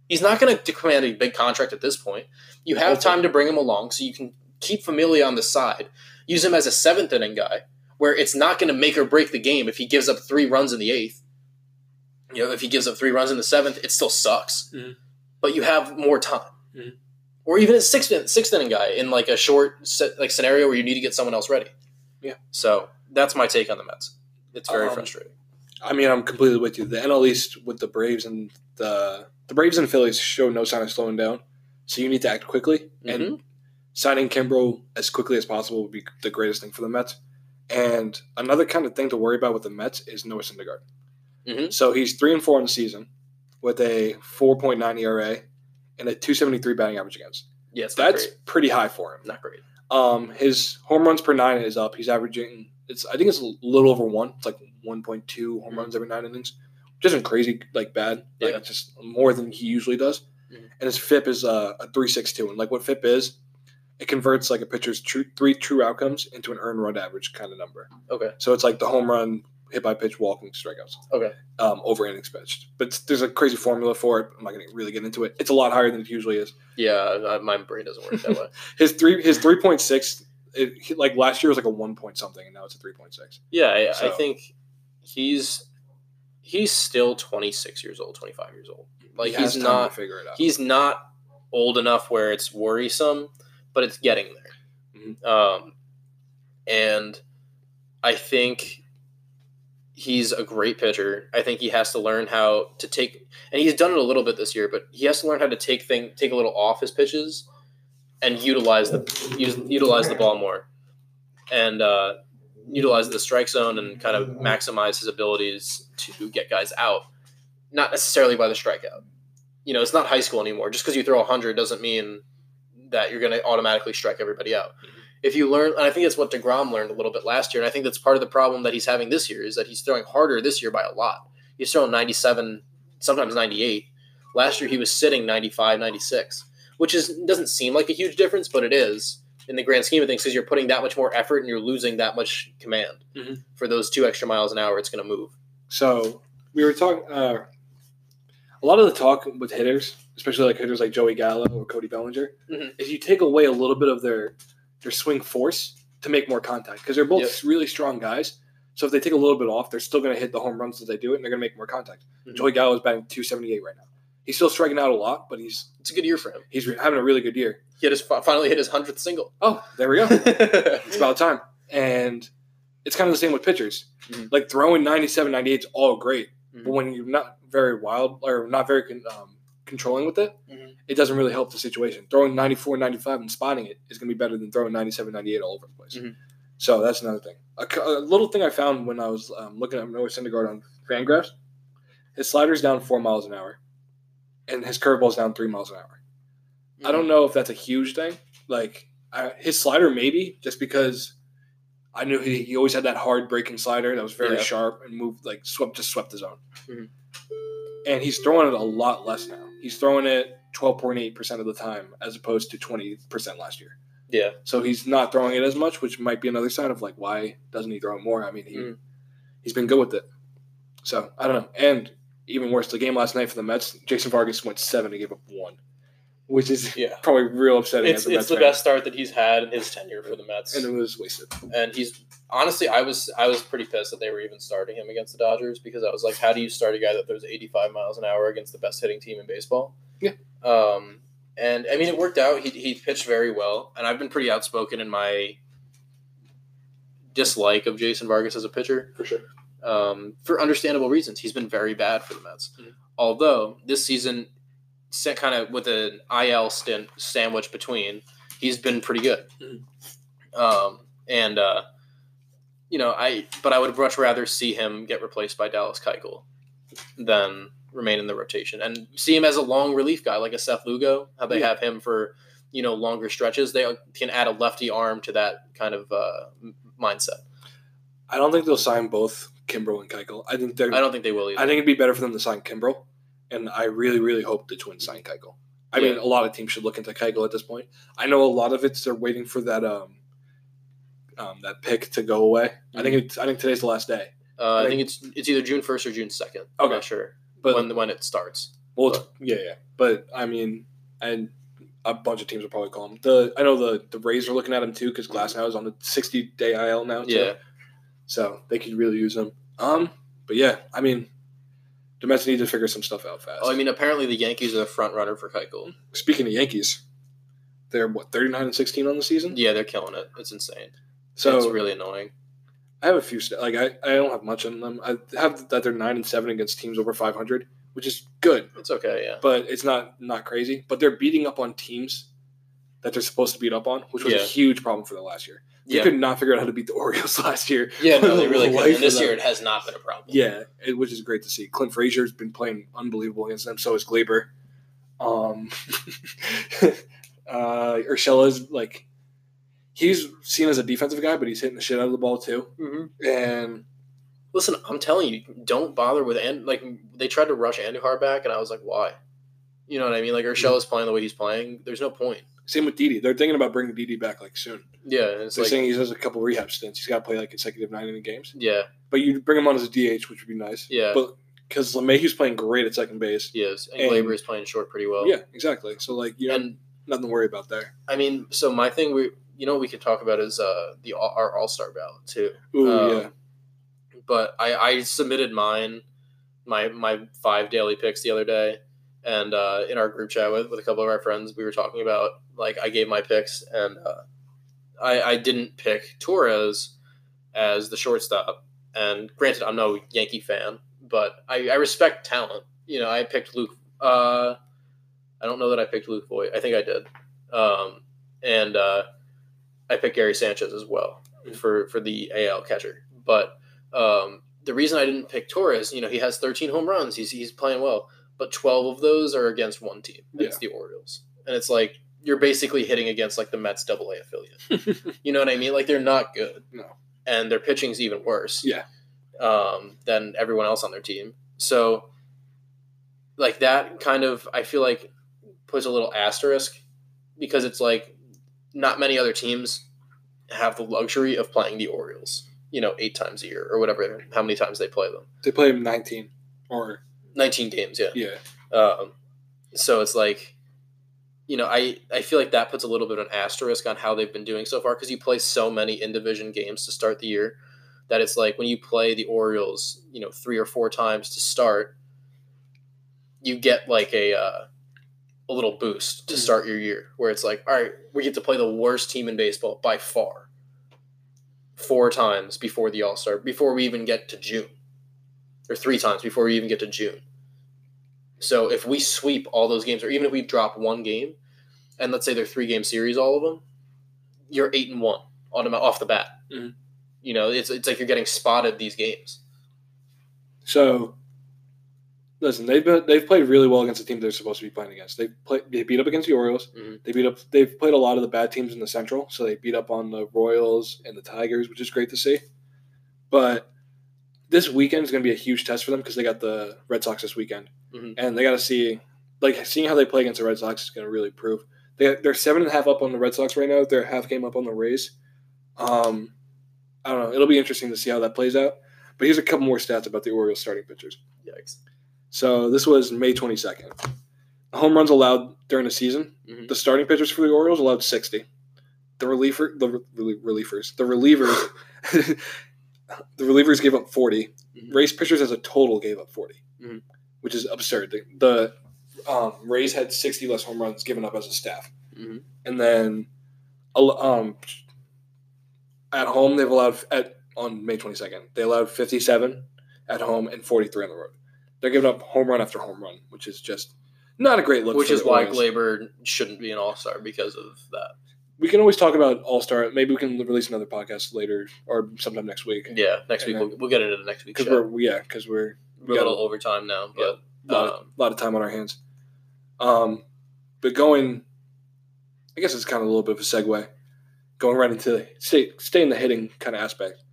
He's not going to command a big contract at this point. You have okay. time to bring him along so you can keep Familia on the side. Use him as a seventh inning guy where it's not going to make or break the game if he gives up three runs in the eighth. You know, if he gives up three runs in the seventh, it still sucks. Mm-hmm. But you have more time. Mm-hmm. Or even a sixth, sixth inning guy in like a short set, like scenario where you need to get someone else ready. Yeah. So that's my take on the Mets. It's very um, frustrating. I mean, I'm completely with you. The N L East with the Braves and the the Braves and Phillies show no sign of slowing down, so you need to act quickly. Mm-hmm. And signing Kimbrel as quickly as possible would be the greatest thing for the Mets. And another kind of thing to worry about with the Mets is Noah Syndergaard. Mm-hmm. So he's three and four in the season with a four point nine E R A and a two seventy-three batting average against. Yes, yeah, that's great. Pretty high for him. Not great. Um, his home runs per nine is up. He's averaging. It's I think it's a little over one. It's like one point two home mm-hmm. runs every nine innings, which isn't crazy like bad. Like yeah. It's just more than he usually does. Mm-hmm. And his F I P is uh, a three six two. And like what F I P is, it converts like a pitcher's true, three true outcomes into an earned run average kind of number. Okay. So it's like the home run, hit by pitch, walking, strikeouts. Okay. Um, over innings pitched. But there's a crazy formula for it. I'm not going to really get into it. It's a lot higher than it usually is. Yeah, my brain doesn't work that way. his three, his three point six, it, like last year was like a one point something, and now it's a three point six. Yeah, I, so. I think he's he's still twenty six years old, twenty five years old. Like he he's not figure it out. He's not old enough where it's worrisome, but it's getting there. Mm-hmm. Um, and I think. He's a great pitcher. I think he has to learn how to take – and he's done it a little bit this year, but he has to learn how to take thing, take a little off his pitches and utilize the use, utilize the ball more and uh, utilize the strike zone and kind of maximize his abilities to get guys out, not necessarily by the strikeout. You know, it's not high school anymore. Just because you throw one hundred doesn't mean that you're going to automatically strike everybody out. If you learn, and I think that's what DeGrom learned a little bit last year, and I think that's part of the problem that he's having this year is that he's throwing harder this year by a lot. He's throwing ninety-seven, sometimes ninety-eight. Last year he was sitting ninety-five, ninety-six, which is doesn't seem like a huge difference, but it is in the grand scheme of things because you're putting that much more effort and you're losing that much command. Mm-hmm. For those two extra miles an hour, it's going to move. So we were talking uh, – a lot of the talk with hitters, especially like hitters like Joey Gallo or Cody Bellinger, mm-hmm. is you take away a little bit of their – their swing force to make more contact because they're both yep. really strong guys. So if they take a little bit off, they're still going to hit the home runs as they do it, and they're going to make more contact. Mm-hmm. Joey Gallo is batting two seventy-eight right now. He's still striking out a lot, but he's – it's a good year for him. He's re- having a really good year. He had his, finally hit his hundredth single. Oh, there we go. It's about time. And it's kind of the same with pitchers. Mm-hmm. Like throwing ninety-seven, ninety-eight is all great, mm-hmm. but when you're not very wild or not very um, controlling with it, mm-hmm. it doesn't really help the situation. Throwing ninety-four, ninety-five and spotting it is going to be better than throwing ninety-seven, ninety-eight all over the place. Mm-hmm. So that's another thing. A, a little thing I found when I was um, looking at Noah Syndergaard on Fangraphs, his slider's down four miles an hour, and his curveball's down three miles an hour. Mm-hmm. I don't know if that's a huge thing. Like I, his slider, maybe, just because I knew he, he always had that hard breaking slider that was very yeah. sharp and moved like swept just swept the zone. Mm-hmm. And he's throwing it a lot less now. He's throwing it twelve point eight percent of the time as opposed to twenty percent last year. Yeah. So he's not throwing it as much, which might be another sign of, like, why doesn't he throw it more? I mean, he, mm. he's been good with it. So, I don't know. And even worse, the game last night for the Mets, Jason Vargas went seven and gave up one, which is yeah. probably real upsetting. It's, as a Mets it's the fan. Best start that he's had in his tenure for the Mets. And it was wasted. And he's – honestly, I was I was pretty pissed that they were even starting him against the Dodgers because I was like, how do you start a guy that throws eighty-five miles an hour against the best hitting team in baseball? Yeah. Um, and, I mean, it worked out. He he pitched very well. And I've been pretty outspoken in my dislike of Jason Vargas as a pitcher. For sure. Um, for understandable reasons. He's been very bad for the Mets. Mm-hmm. Although, this season, kind of with an I L stint sandwich between, he's been pretty good. Mm-hmm. Um, and uh, you know, I but I would much rather see him get replaced by Dallas Keuchel than remain in the rotation, and see him as a long relief guy like a Seth Lugo. How they yeah. have him for, you know, longer stretches. They can add a lefty arm to that kind of uh, mindset. I don't think they'll sign both Kimbrel and Keuchel. I think they're. I don't think they will either. I think it'd be better for them to sign Kimbrel, and I really, really hope the Twins sign Keuchel. I yeah. mean, a lot of teams should look into Keuchel at this point. I know a lot of it's they're waiting for that um, um that pick to go away. Mm-hmm. I think it's, I think today's the last day. Uh, I, I think, think it's it's either June first or June second. Okay. I'm not sure, but when when it starts. Well, but. yeah, yeah. But I mean, and a bunch of teams will probably call him. The I know the, the Rays are looking at him too because Glasnow is on the sixty day I L now. Too. Yeah. So they could really use him. Um, but yeah, I mean, the Mets need to figure some stuff out fast. Oh, I mean, apparently the Yankees are the front runner for Keuchel. Speaking of Yankees, they're what thirty-nine and sixteen on the season. Yeah, they're killing it. It's insane. So it's really annoying. I have a few st- like I, I don't have much on them. I have that they're nine and seven against teams over five hundred, which is good. It's okay, yeah. But it's not not crazy. But they're beating up on teams that they're supposed to beat up on, which was yeah. a huge problem for them last year. They yeah. could not figure out how to beat the Orioles last year. Yeah, no, they really couldn't. And this year it has not been a problem. Yeah, it, which is great to see. Clint Frazier's been playing unbelievable against them. So is Gleyber. Um, uh, Urshela's, like, he's seen as a defensive guy, but he's hitting the shit out of the ball too. Mm-hmm. And listen, I'm telling you, don't bother with and like they tried to rush Andujar back, and I was like, why? You know what I mean? Like Urshela's playing the way he's playing. There's no point. Same with Didi. They're thinking about bringing Didi back, like, soon. Yeah. It's They're like, saying he has a couple rehab stints. He's got to play, like, consecutive nine-inning games. Yeah. But you bring him on as a D H, which would be nice. Yeah. But because LeMahieu's playing great at second base. He is. And, and Gleyber is playing short pretty well. Yeah, exactly. So, like, you know, nothing to worry about there. I mean, so my thing, we you know what we could talk about is uh, the our All-Star ballot, too. Ooh, um, yeah. But I, I submitted mine, my, my five daily picks the other day. And uh, in our group chat with, with a couple of our friends, we were talking about, like, I gave my picks, and uh, I, I didn't pick Torres as the shortstop. And granted, I'm no Yankee fan, but I, I respect talent. You know, I picked Luke. Uh, I don't know that I picked Luke Voit. I think I did. Um, and uh, I picked Gary Sanchez as well for, for the A L catcher. But um, the reason I didn't pick Torres, you know, he has thirteen home runs. He's he's playing well. But twelve of those are against one team. Yeah. It's the Orioles. And it's like, you're basically hitting against, like, the Mets double A affiliate. You know what I mean? Like, they're not good. No. And their pitching's even worse. Yeah. Um, than everyone else on their team. So, like, that kind of, I feel like, puts a little asterisk because it's like, not many other teams have the luxury of playing the Orioles, you know, eight times a year or whatever, how many times they play them. They play them nineteen or nineteen games, yeah. Yeah. Um, so it's like, you know, I, I feel like that puts a little bit of an asterisk on how they've been doing so far because you play so many in-division games to start the year that it's like when you play the Orioles, you know, three or four times to start, you get like a uh, a little boost to start your year where it's like, all right, we get to play the worst team in baseball by far four times before the All-Star, before we even get to June. Or three times before we even get to June. So if we sweep all those games, or even if we drop one game, and let's say they're three-game series, all of them, you're eight and one off the bat. Mm-hmm. You know, it's it's like you're getting spotted these games. So, listen, they've been, they've played really well against the team they're supposed to be playing against. They play they beat up against the Orioles. Mm-hmm. They beat up. They've played a lot of the bad teams in the Central, so they beat up on the Royals and the Tigers, which is great to see. But this weekend is going to be a huge test for them because they got the Red Sox this weekend. Mm-hmm. And they got to see, like, seeing how they play against the Red Sox is going to really prove. They got, they're seven and a half up on the Red Sox right now. They're half game up on the Rays. Um, I don't know. It'll be interesting to see how that plays out. But here's a couple more stats about the Orioles starting pitchers. Yikes. So this was May twenty-second. Home runs allowed during the season. Mm-hmm. The starting pitchers for the Orioles allowed sixty. The reliever, the re- relievers, the relievers. The relievers gave up forty. Mm-hmm. Rays pitchers as a total gave up forty, mm-hmm. which is absurd. The, the um, Rays had sixty less home runs given up as a staff. Mm-hmm. And then um, at home, they've allowed at on May twenty-second, they allowed fifty-seven at home and forty-three on the road. They're giving up home run after home run, which is just not a great look. Which for is the why Gleyber shouldn't be an all-star because of that. we can always talk about All-Star. Maybe we can release another podcast later or sometime next week. Yeah, next and week. Then, we'll, we'll get into the next week. Cause we're, yeah, because we're... We've got a little overtime now, but... Yeah, a lot, um, of, lot of time on our hands. Um, but going... I guess it's kind of a little bit of a segue. Going right into... Stay, stay in the hitting kind of aspect.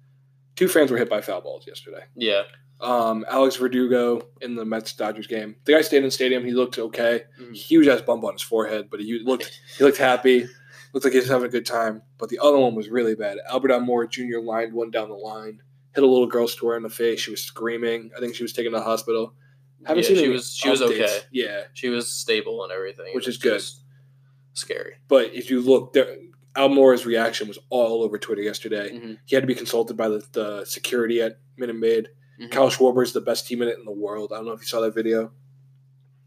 Two fans were hit by foul balls yesterday. Yeah. Um, Alex Verdugo in the Mets-Dodgers game. The guy stayed in the stadium. He looked okay. Mm-hmm. Huge-ass bump on his forehead, but he looked he looked happy. Looked like he was having a good time. But the other one was really bad. Albert Almora Junior lined one down the line. Hit a little girl square in the face. She was screaming. I think she was taken to the hospital. Haven't yeah, seen she was She updates. was okay. Yeah. She was stable and everything. Which is good. Scary. But if you look, there, Almora's reaction was all over Twitter yesterday. Mm-hmm. He had to be consulted by the, the security at Minute Maid. Mm-hmm. Kyle Schwarber is the best team in it in the world. I don't know if you saw that video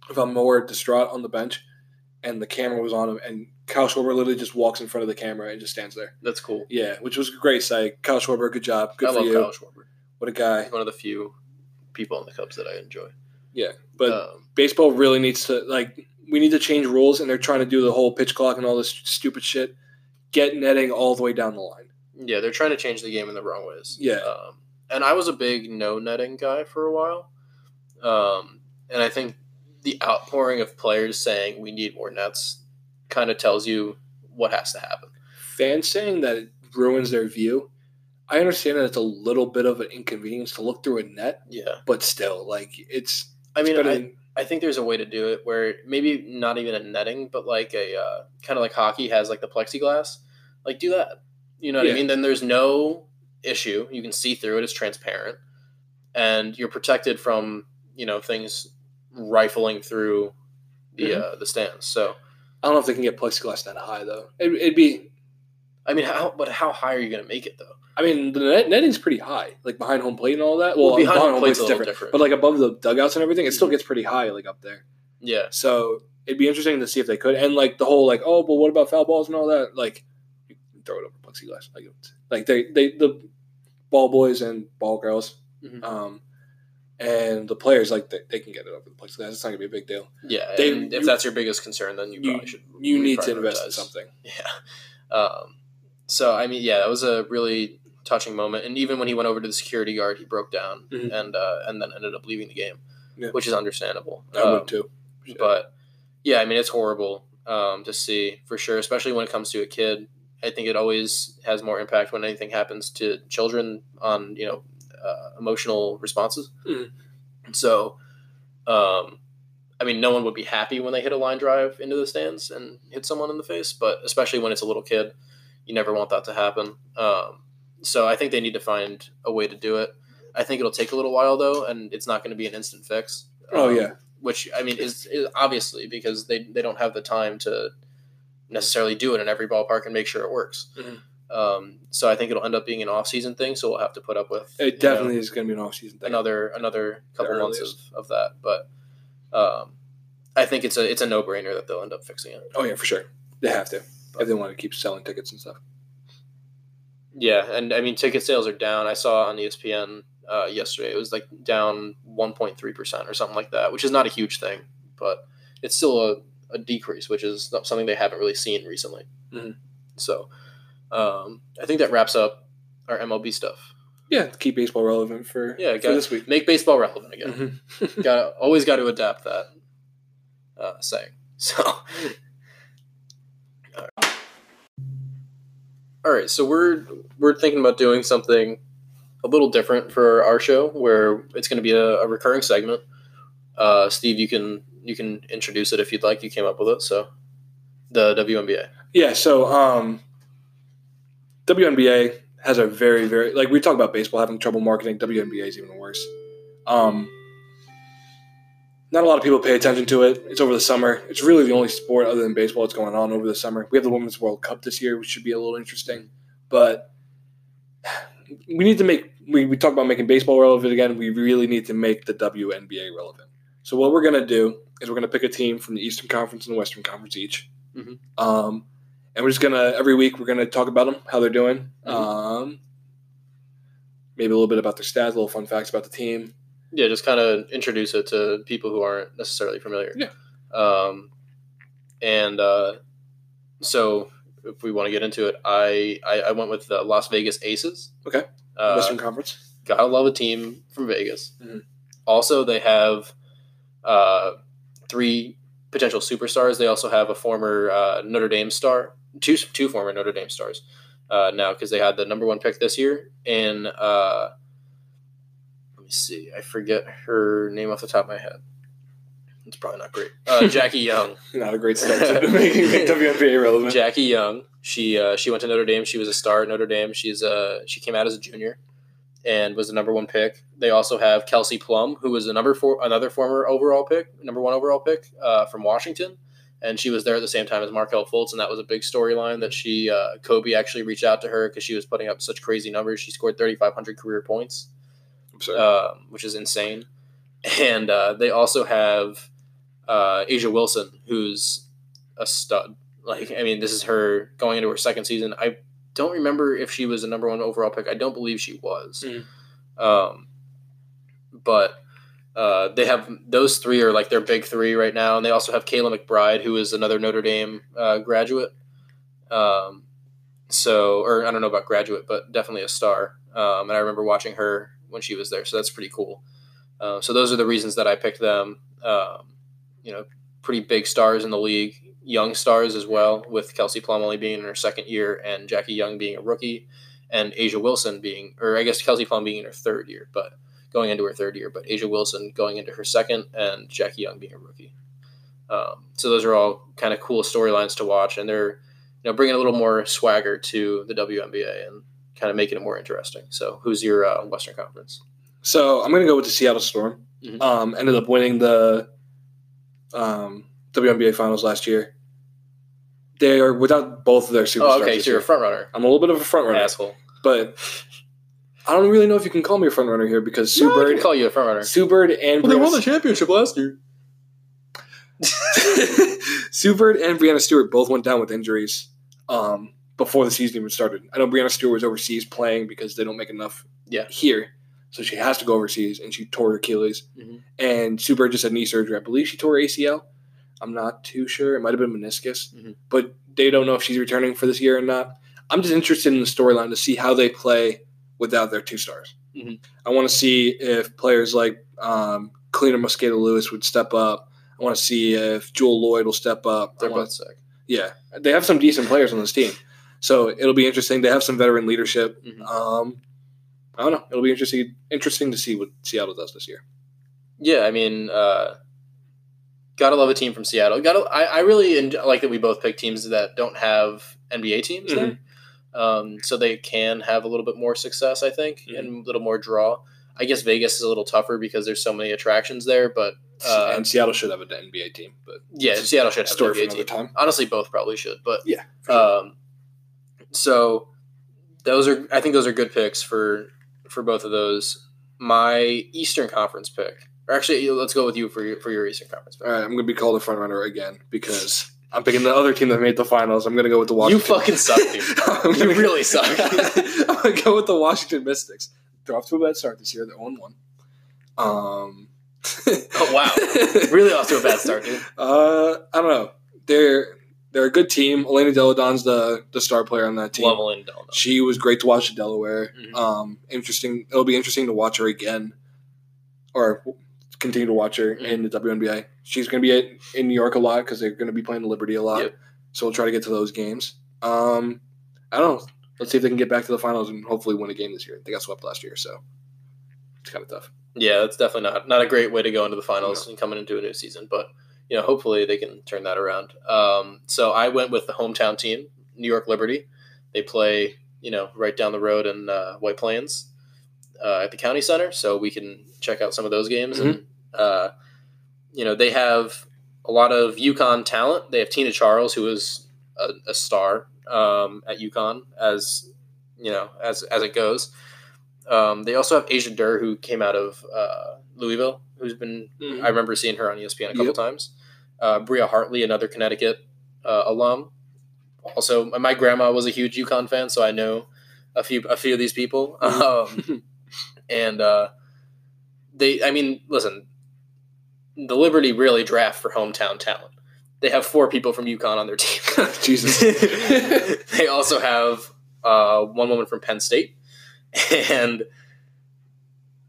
of Almora distraught on the bench, and the camera was on him, and Kyle Schwarber literally just walks in front of the camera and just stands there. That's cool. Yeah, which was a great sight. Kyle Schwarber, good job. Good I for love you. Kyle Schwarber. What a guy. He's one of the few people on the Cubs that I enjoy. Yeah, but um, baseball really needs to, like, we need to change rules, and they're trying to do the whole pitch clock and all this stupid shit. Get netting all the way down the line. Yeah, they're trying to change the game in the wrong ways. Yeah. Um, and I was a big no-netting guy for a while. Um, and I think the outpouring of players saying we need more nets kind of tells you what has to happen. Fans saying that it ruins their view. I understand that it's a little bit of an inconvenience to look through a net. Yeah. But still, like, it's... I mean, it's I, than, I think there's a way to do it where maybe not even a netting, but like a uh, kind of like hockey has like the plexiglass. Like, do that. You know what yeah. I mean? Then there's no issue. You can see through it. It's transparent. And you're protected from, you know, things rifling through the mm-hmm. uh, the stands. So I don't know if they can get plexiglass that high, though. It, it'd be... I mean, how? But how high are you going to make it, though? I mean, the net, netting's pretty high, like behind home plate and all that. Well, well behind, behind home plate's, plate's a little different. different, but like above the dugouts and everything, it still gets pretty high, like up there. Yeah. So it'd be interesting to see if they could. And like the whole like, oh, but what about foul balls and all that? Like, you can throw it over plexiglass. Like, like they, they the ball boys and ball girls, mm-hmm. um, and the players like they, they can get it over the plexiglass. It's not gonna be a big deal. Yeah. They, and if you, that's your biggest concern, then you, you probably should. You really need to invest in something. Yeah. Um. So I mean, yeah, that was a really touching moment, and even when he went over to the security guard, he broke down mm-hmm. and uh, and then ended up leaving the game, yeah. which is understandable. I um, would too, yeah. but yeah, I mean it's horrible um, to see for sure, especially when it comes to a kid. I think it always has more impact when anything happens to children on you know uh, emotional responses. Mm-hmm. And so, um, I mean, no one would be happy when they hit a line drive into the stands and hit someone in the face, but especially when it's a little kid, you never want that to happen. Um, So I think they need to find a way to do it. I think it'll take a little while, though, and it's not going to be an instant fix. Oh, um, yeah. Which, I mean, is, is obviously because they, they don't have the time to necessarily do it in every ballpark and make sure it works. Mm-hmm. Um, so I think it'll end up being an off-season thing, so we'll have to put up with It definitely you know, is going to be an off-season thing. Another another couple months of, of that. But um, I think it's a, it's a no-brainer that they'll end up fixing it. Oh, yeah, for sure. They have to but, if they want to keep selling tickets and stuff. Yeah, and I mean, ticket sales are down. I saw on E S P N uh, yesterday it was like down one point three percent or something like that, which is not a huge thing, but it's still a, a decrease, which is something they haven't really seen recently. Mm-hmm. So um, I think that wraps up our M L B stuff. Yeah, keep baseball relevant for, yeah, gotta, for this week. Make baseball relevant again. Mm-hmm. gotta, always got to adapt that uh, saying. So... All right. All right, so we're we're thinking about doing something a little different for our show, where it's going to be a, a recurring segment. Uh, Steve, you can you can introduce it if you'd like. You came up with it, so the W N B A. Yeah, so um, W N B A has a very very like we talk about baseball having trouble marketing. W N B A is even worse. Um, Not a lot of people pay attention to it. It's over the summer. It's really the only sport other than baseball that's going on over the summer. We have the Women's World Cup this year, which should be a little interesting. But we need to make – we talk about making baseball relevant again. We really need to make the W N B A relevant. So what we're going to do is we're going to pick a team from the Eastern Conference and the Western Conference each. Mm-hmm. Um, and we're just going to – every week we're going to talk about them, how they're doing. Mm-hmm. Um, maybe a little bit about their stats, little fun facts about the team. Yeah, just kind of introduce it to people who aren't necessarily familiar. Yeah. Um, and uh, so if we want to get into it, I, I, I went with the Las Vegas Aces. Okay. Uh, Western Conference. Gotta love a team from Vegas. Mm-hmm. Also, they have uh, three potential superstars. They also have a former uh, Notre Dame star, two two former Notre Dame stars uh, now, because they had the number one pick this year. And uh, let me see. I forget her name off the top of my head. It's probably not great. Uh, Jackie Young. Not a great start to making W N B A relevant. Jackie Young. She uh, she went to Notre Dame. She was a star at Notre Dame. She's uh, She came out as a junior and was the number one pick. They also have Kelsey Plum, who was a number four, another former overall pick, number one overall pick uh, from Washington. And she was there at the same time as Markelle Fultz, and that was a big storyline that she uh, Kobe actually reached out to her because she was putting up such crazy numbers. She scored thirty-five hundred career points, uh, which is insane. And uh, they also have uh, A'ja Wilson, who's a stud. Like, I mean, this is her going into her second season. I don't remember if she was a number one overall pick. I don't believe she was. Mm. Um, but uh, they have those three are like their big three right now. And they also have Kayla McBride, who is another Notre Dame uh, graduate. Um, so, or I don't know about graduate, but definitely a star. Um, and I remember watching her when she was there. So that's pretty cool. Uh, so those are the reasons that I picked them. Um, you know, pretty big stars in the league, young stars as well, with Kelsey Plum only being in her second year and Jackie Young being a rookie and A'ja Wilson being, or I guess Kelsey Plum being in her third year, but going into her third year, but A'ja Wilson going into her second and Jackie Young being a rookie. Um, so those are all kind of cool storylines to watch, and they're, you know, bringing a little more swagger to the W N B A and kind of making it more interesting. So who's your uh, Western Conference? So I'm going to go with the Seattle Storm. Mm-hmm. Um, ended up winning the um, W N B A Finals last year. They are without both of their superstars. Oh, okay, so you're a front runner. I'm a little bit of a front runner. Asshole. But I don't really know if you can call me a front runner here because Sue no, Bird. I can call you a front runner. Sue Bird and well, Brianna, they won the championship last year. Sue Bird and Brianna Stewart both went down with injuries um, before the season even started. I know Brianna Stewart was overseas playing because they don't make enough yeah. here. So she has to go overseas, and she tore her Achilles. Mm-hmm. And Sue Bird just had knee surgery. I believe she tore A C L. I'm not too sure. It might have been meniscus. Mm-hmm. But they don't know if she's returning for this year or not. I'm just interested in the storyline to see how they play without their two stars. Mm-hmm. I want to see if players like um, Kalina Mosqueda-Lewis would step up. I want to see if Jewel Lloyd will step up. They're both sick. Yeah. They have some decent players on this team. So it'll be interesting. They have some veteran leadership. Mm-hmm. Um I don't know. It'll be interesting interesting to see what Seattle does this year. Yeah, I mean, uh, gotta love a team from Seattle. Gotta, I, I really enjoy, like that we both pick teams that don't have N B A teams mm-hmm. there. Um, so they can have a little bit more success, I think, mm-hmm. and a little more draw. I guess Vegas is a little tougher because there's so many attractions there. But uh, and Seattle should have an N B A team. But yeah, Seattle should have an N B A team. Time. Honestly, both probably should. But yeah, for sure. um, so those are I think those are good picks for. For both of those, my Eastern Conference pick. Or actually, let's go with you for your, for your Eastern Conference pick. All right, I'm going to be called a front runner again because I'm picking the other team that made the finals. I'm going to go with the Washington. You fucking suck, dude. You really suck. I'm going to go with the Washington Mystics. They're off to a bad start this year. They're oh and one. Um, oh, wow. Really off to a bad start, dude. Uh, I don't know. They're... They're a good team. Elena Deladon's the, the star player on that team. Love Elena Deladon. She was great to watch at Delaware. Mm-hmm. Um, interesting. It'll be interesting to watch her again or continue to watch her mm-hmm. in the W N B A. She's going to be at, in New York a lot because they're going to be playing Liberty a lot. Yep. So we'll try to get to those games. Um, I don't know. Let's see if they can get back to the finals and hopefully win a game this year. They got swept last year, so it's kind of tough. Yeah, that's definitely not, not a great way to go into the finals no. and coming into a new season, but – you know, hopefully they can turn that around. Um, so I went with the hometown team, New York Liberty. They play, you know, right down the road in uh, White Plains uh, at the County Center. So we can check out some of those games. Mm-hmm. And, uh, you know, they have a lot of UConn talent. They have Tina Charles, who is a, a star um, at UConn, as, you know, as as it goes. Um, they also have A'ja Durr, who came out of uh, Louisville, who's been mm-hmm. – I remember seeing her on E S P N a couple yep. times. Uh, Bria Hartley, another Connecticut uh, alum. Also, my grandma was a huge UConn fan, so I know a few a few of these people. Um, and uh, they, I mean, listen, the Liberty really draft for hometown talent. they have four people from UConn on their team. Jesus. They also have uh, one woman from Penn State and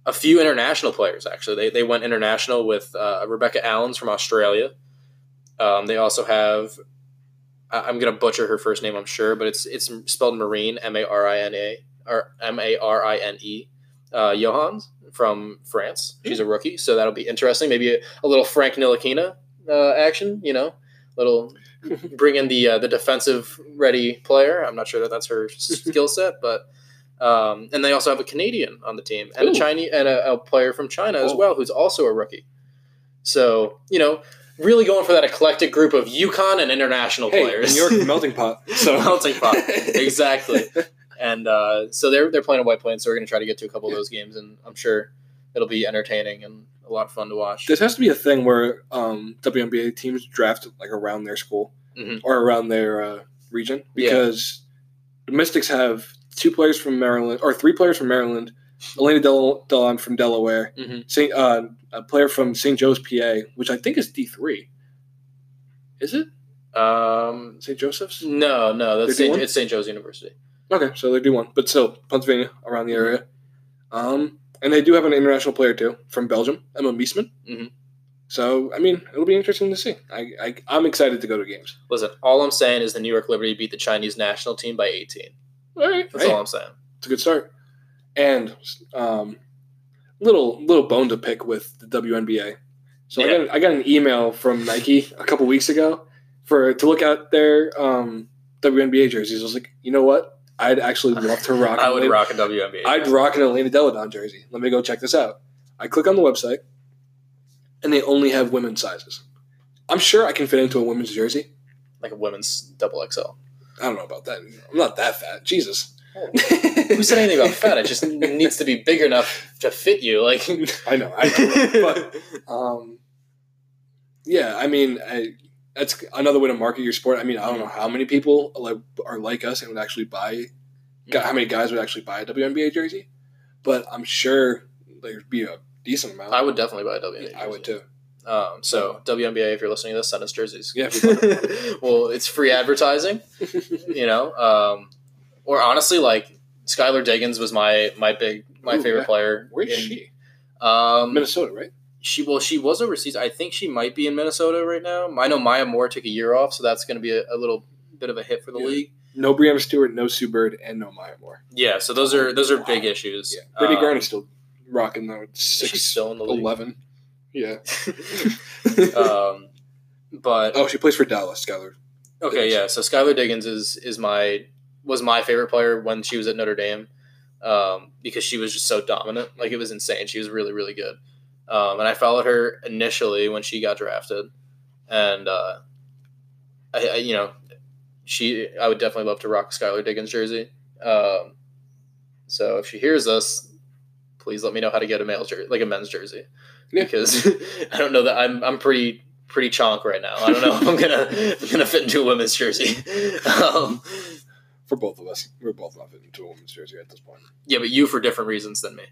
a few international players, actually. They they went international with uh, Rebecca Allens from Australia. Um, they also have, I, I'm going to butcher her first name, I'm sure, but it's it's spelled Marine, M A R I N A, or M A R I N E, uh, Johans from France. She's a rookie, so that'll be interesting. Maybe a, a little Frank Ntilikina uh, action, you know, little bring in the uh, the defensive-ready player. I'm not sure that that's her skill set, but... Um, and they also have a Canadian on the team and Ooh. a Chinese and a, a player from China as oh. well, who's also a rookie. So, you know, really going for that eclectic group of UConn and international hey, players. New York melting pot. So melting pot. Exactly. And uh, so they're they're playing a White Plains, so we're gonna try to get to a couple yeah. of those games, and I'm sure it'll be entertaining and a lot of fun to watch. This has to be a thing where um, W N B A teams draft like around their school mm-hmm. or around their uh, region, because yeah. the Mystics have two players from Maryland, or three players from Maryland, Elena Del- Delon from Delaware, mm-hmm. Saint, uh, a player from Saint Joe's, P A, which I think is D three. Is it? Um, Saint Joseph's? No, no, that's Saint, it's Saint Joe's University. Okay, so they do one, but still, Pennsylvania, around the area. Um, and they do have an international player, too, from Belgium, Emma Meesman. Mm-hmm. So, I mean, it'll be interesting to see. I, I, I'm excited to go to games. Listen, all I'm saying is the New York Liberty beat the Chinese national team by eighteen. All right. That's hey, all I'm saying. It's a good start. And um, little little bone to pick with the W N B A. So yeah. I got I got an email from Nike a couple weeks ago for to look at their um, W N B A jerseys. I was like, you know what? I'd actually love to rock. I would Atlanta. rock a W N B A. I'd jersey. rock an Elena Deladon jersey. Let me go check this out. I click on the website, and they only have women's sizes. I'm sure I can fit into a women's jersey, like a women's double X L. I don't know about that. I'm not that fat. Jesus. Oh, who said anything about fat? It just needs to be big enough to fit you. Like I know. I know. But, um, yeah, I mean, I, that's another way to market your sport. I mean, I don't know how many people like, are like us and would actually buy – how many guys would actually buy a W N B A jersey. But I'm sure there would be a decent amount. I would definitely buy a W N B A jersey. I would too. Um, so W N B A, if you're listening to this, send us jerseys. Yeah. Well, it's free advertising, you know. Um, or honestly, like Skylar Diggins was my my big my Ooh, favorite yeah. player. Where is in, she? Um, Minnesota, right? She well, she was overseas. I think she might be in Minnesota right now. I know Maya Moore took a year off, so that's going to be a, a little bit of a hit for the yeah. league. No Breanna Stewart, no Sue Bird, and no Maya Moore. Yeah, so those are those are wow. big issues. Yeah. Brittany um, Griner still rocking though. Six, she's still in the league. eleven. Yeah. um, but oh, she plays for Dallas, Skylar. Okay, Diggins. yeah. So Skylar Diggins is is my was my favorite player when she was at Notre Dame, um, because she was just so dominant. Like it was insane. She was really, really good. Um, and I followed her initially when she got drafted, and uh, I, I you know she I would definitely love to rock Skylar Diggins jersey. Um, so if she hears us, please let me know how to get a male jersey, like a men's jersey. Yeah. Because I don't know that I'm I'm pretty pretty chonk right now. I don't know if I'm gonna if I'm gonna fit into a women's jersey. Um, for both of us, we're both not fitting into a women's jersey at this point. Yeah, but you for different reasons than me.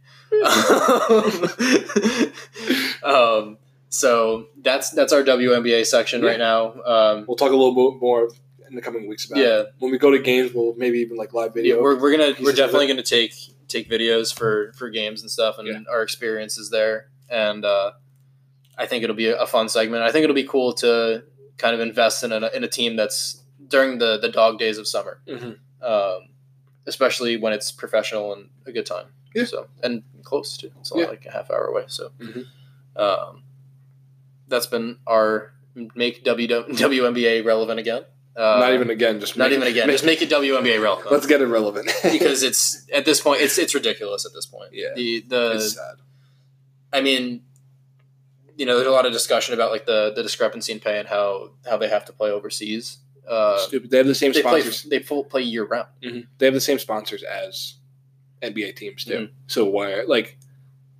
um, um, so that's that's our W N B A section yeah. right now. Um, we'll talk a little bit more in the coming weeks about yeah. it. When we go to games, we'll maybe even like live video. Yeah, we're we're gonna we're definitely gonna take take videos for, for games and stuff and yeah. our experiences there. And uh, I think it'll be a fun segment. I think it'll be cool to kind of invest in a, in a team that's during the, the dog days of summer, mm-hmm. um, especially when it's professional and a good time. Yeah. So and close to it's only yeah. like a half hour away. So mm-hmm. um, that's been our make W W N B A relevant again. Uh, not even again. Just not make even it, again. Make just make it W N B A relevant. Let's get it relevant because it's at this point it's it's ridiculous at this point. Yeah. The the. It's sad. I mean, you know, there's a lot of discussion about like the, the discrepancy in pay and how, how they have to play overseas. Uh, Stupid. They have the same they sponsors. Play, they full play year round. Mm-hmm. They have the same sponsors as N B A teams do. Mm-hmm. So why, like,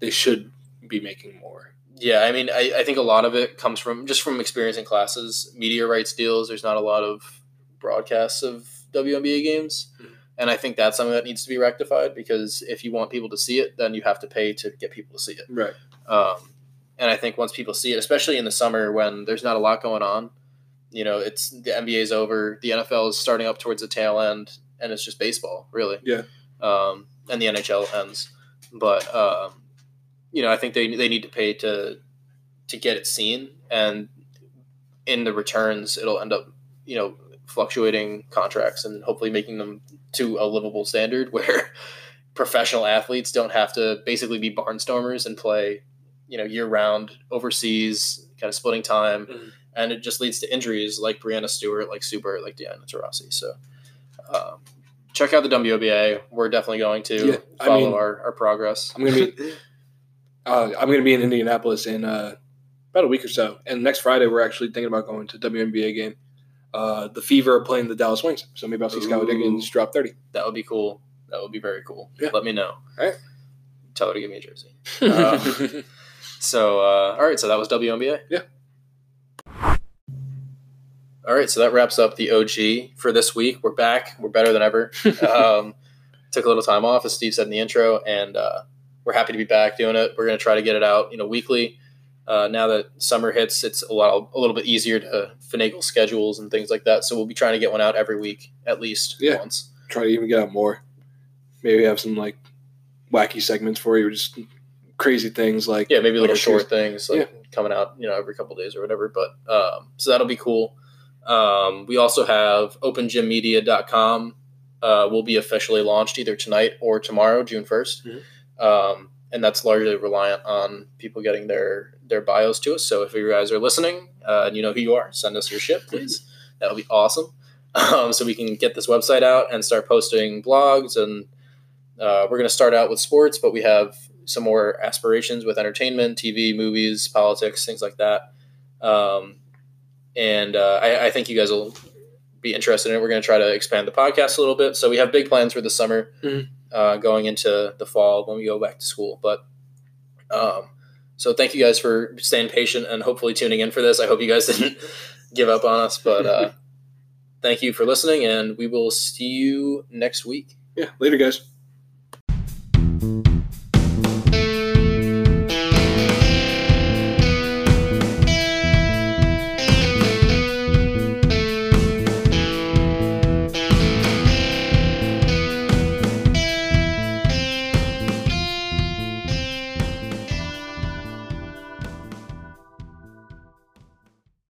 they should be making more. Yeah, I mean, I, I think a lot of it comes from just from experience in classes, media rights deals. There's not a lot of broadcasts of W N B A games. Mm-hmm. And I think that's something that needs to be rectified because if you want people to see it, then you have to pay to get people to see it. Right. Um, and I think once people see it, especially in the summer when there's not a lot going on, you know, it's the N B A's over. The N F L is starting up towards the tail end, and it's just baseball, really. Yeah. Um, and the N H L ends, but um, you know, I think they they need to pay to to get it seen, and in the returns, it'll end up, you know, fluctuating contracts and hopefully making them to a livable standard where professional athletes don't have to basically be barnstormers and play, you know, year round overseas, kind of splitting time. Mm-hmm. And it just leads to injuries like Breanna Stewart, like Subert, like Deanna Taurasi. So um, check out the W N B A. We're definitely going to yeah, follow I mean, our, our progress. I'm going to be uh, I'm going to be in Indianapolis in uh, about a week or so. And next Friday, we're actually thinking about going to W N B A game. Uh, the Fever are playing the Dallas Wings. So maybe I'll see Scott Diggins drop thirty. That would be cool. That would be very cool. Yeah. Let me know. All right. Tell her to give me a jersey. Uh, so, uh, all right. So that was W N B A. Yeah. All right, so that wraps up the O G for this week. We're back. We're better than ever. Um, took a little time off, as Steve said in the intro, and uh, we're happy to be back doing it. We're going to try to get it out, you know, weekly. Uh, now that summer hits, it's a lot, a little bit easier to finagle schedules and things like that. So we'll be trying to get one out every week at least yeah. once. Try to even get out more. Maybe have some like wacky segments for you, or just crazy things like yeah, maybe little short things like yeah. coming out, you know, every couple of days or whatever. But um, so that'll be cool. Um, we also have open gym media dot com. Uh, will be officially launched either tonight or tomorrow, June first. Mm-hmm. Um, and that's largely reliant on people getting their, their bios to us. So if you guys are listening uh, and you know who you are, send us your shit, please. That'll be awesome. Um, so we can get this website out and start posting blogs. And uh, we're going to start out with sports, but we have some more aspirations with entertainment, T V, movies, politics, things like that. Um, And uh, I, I think you guys will be interested in it. We're going to try to expand the podcast a little bit. So we have big plans for the summer, mm-hmm. uh, going into the fall when we go back to school. But um, so thank you guys for staying patient and hopefully tuning in for this. I hope you guys didn't give up on us. But uh, thank you for listening, and we will see you next week. Yeah, later, guys.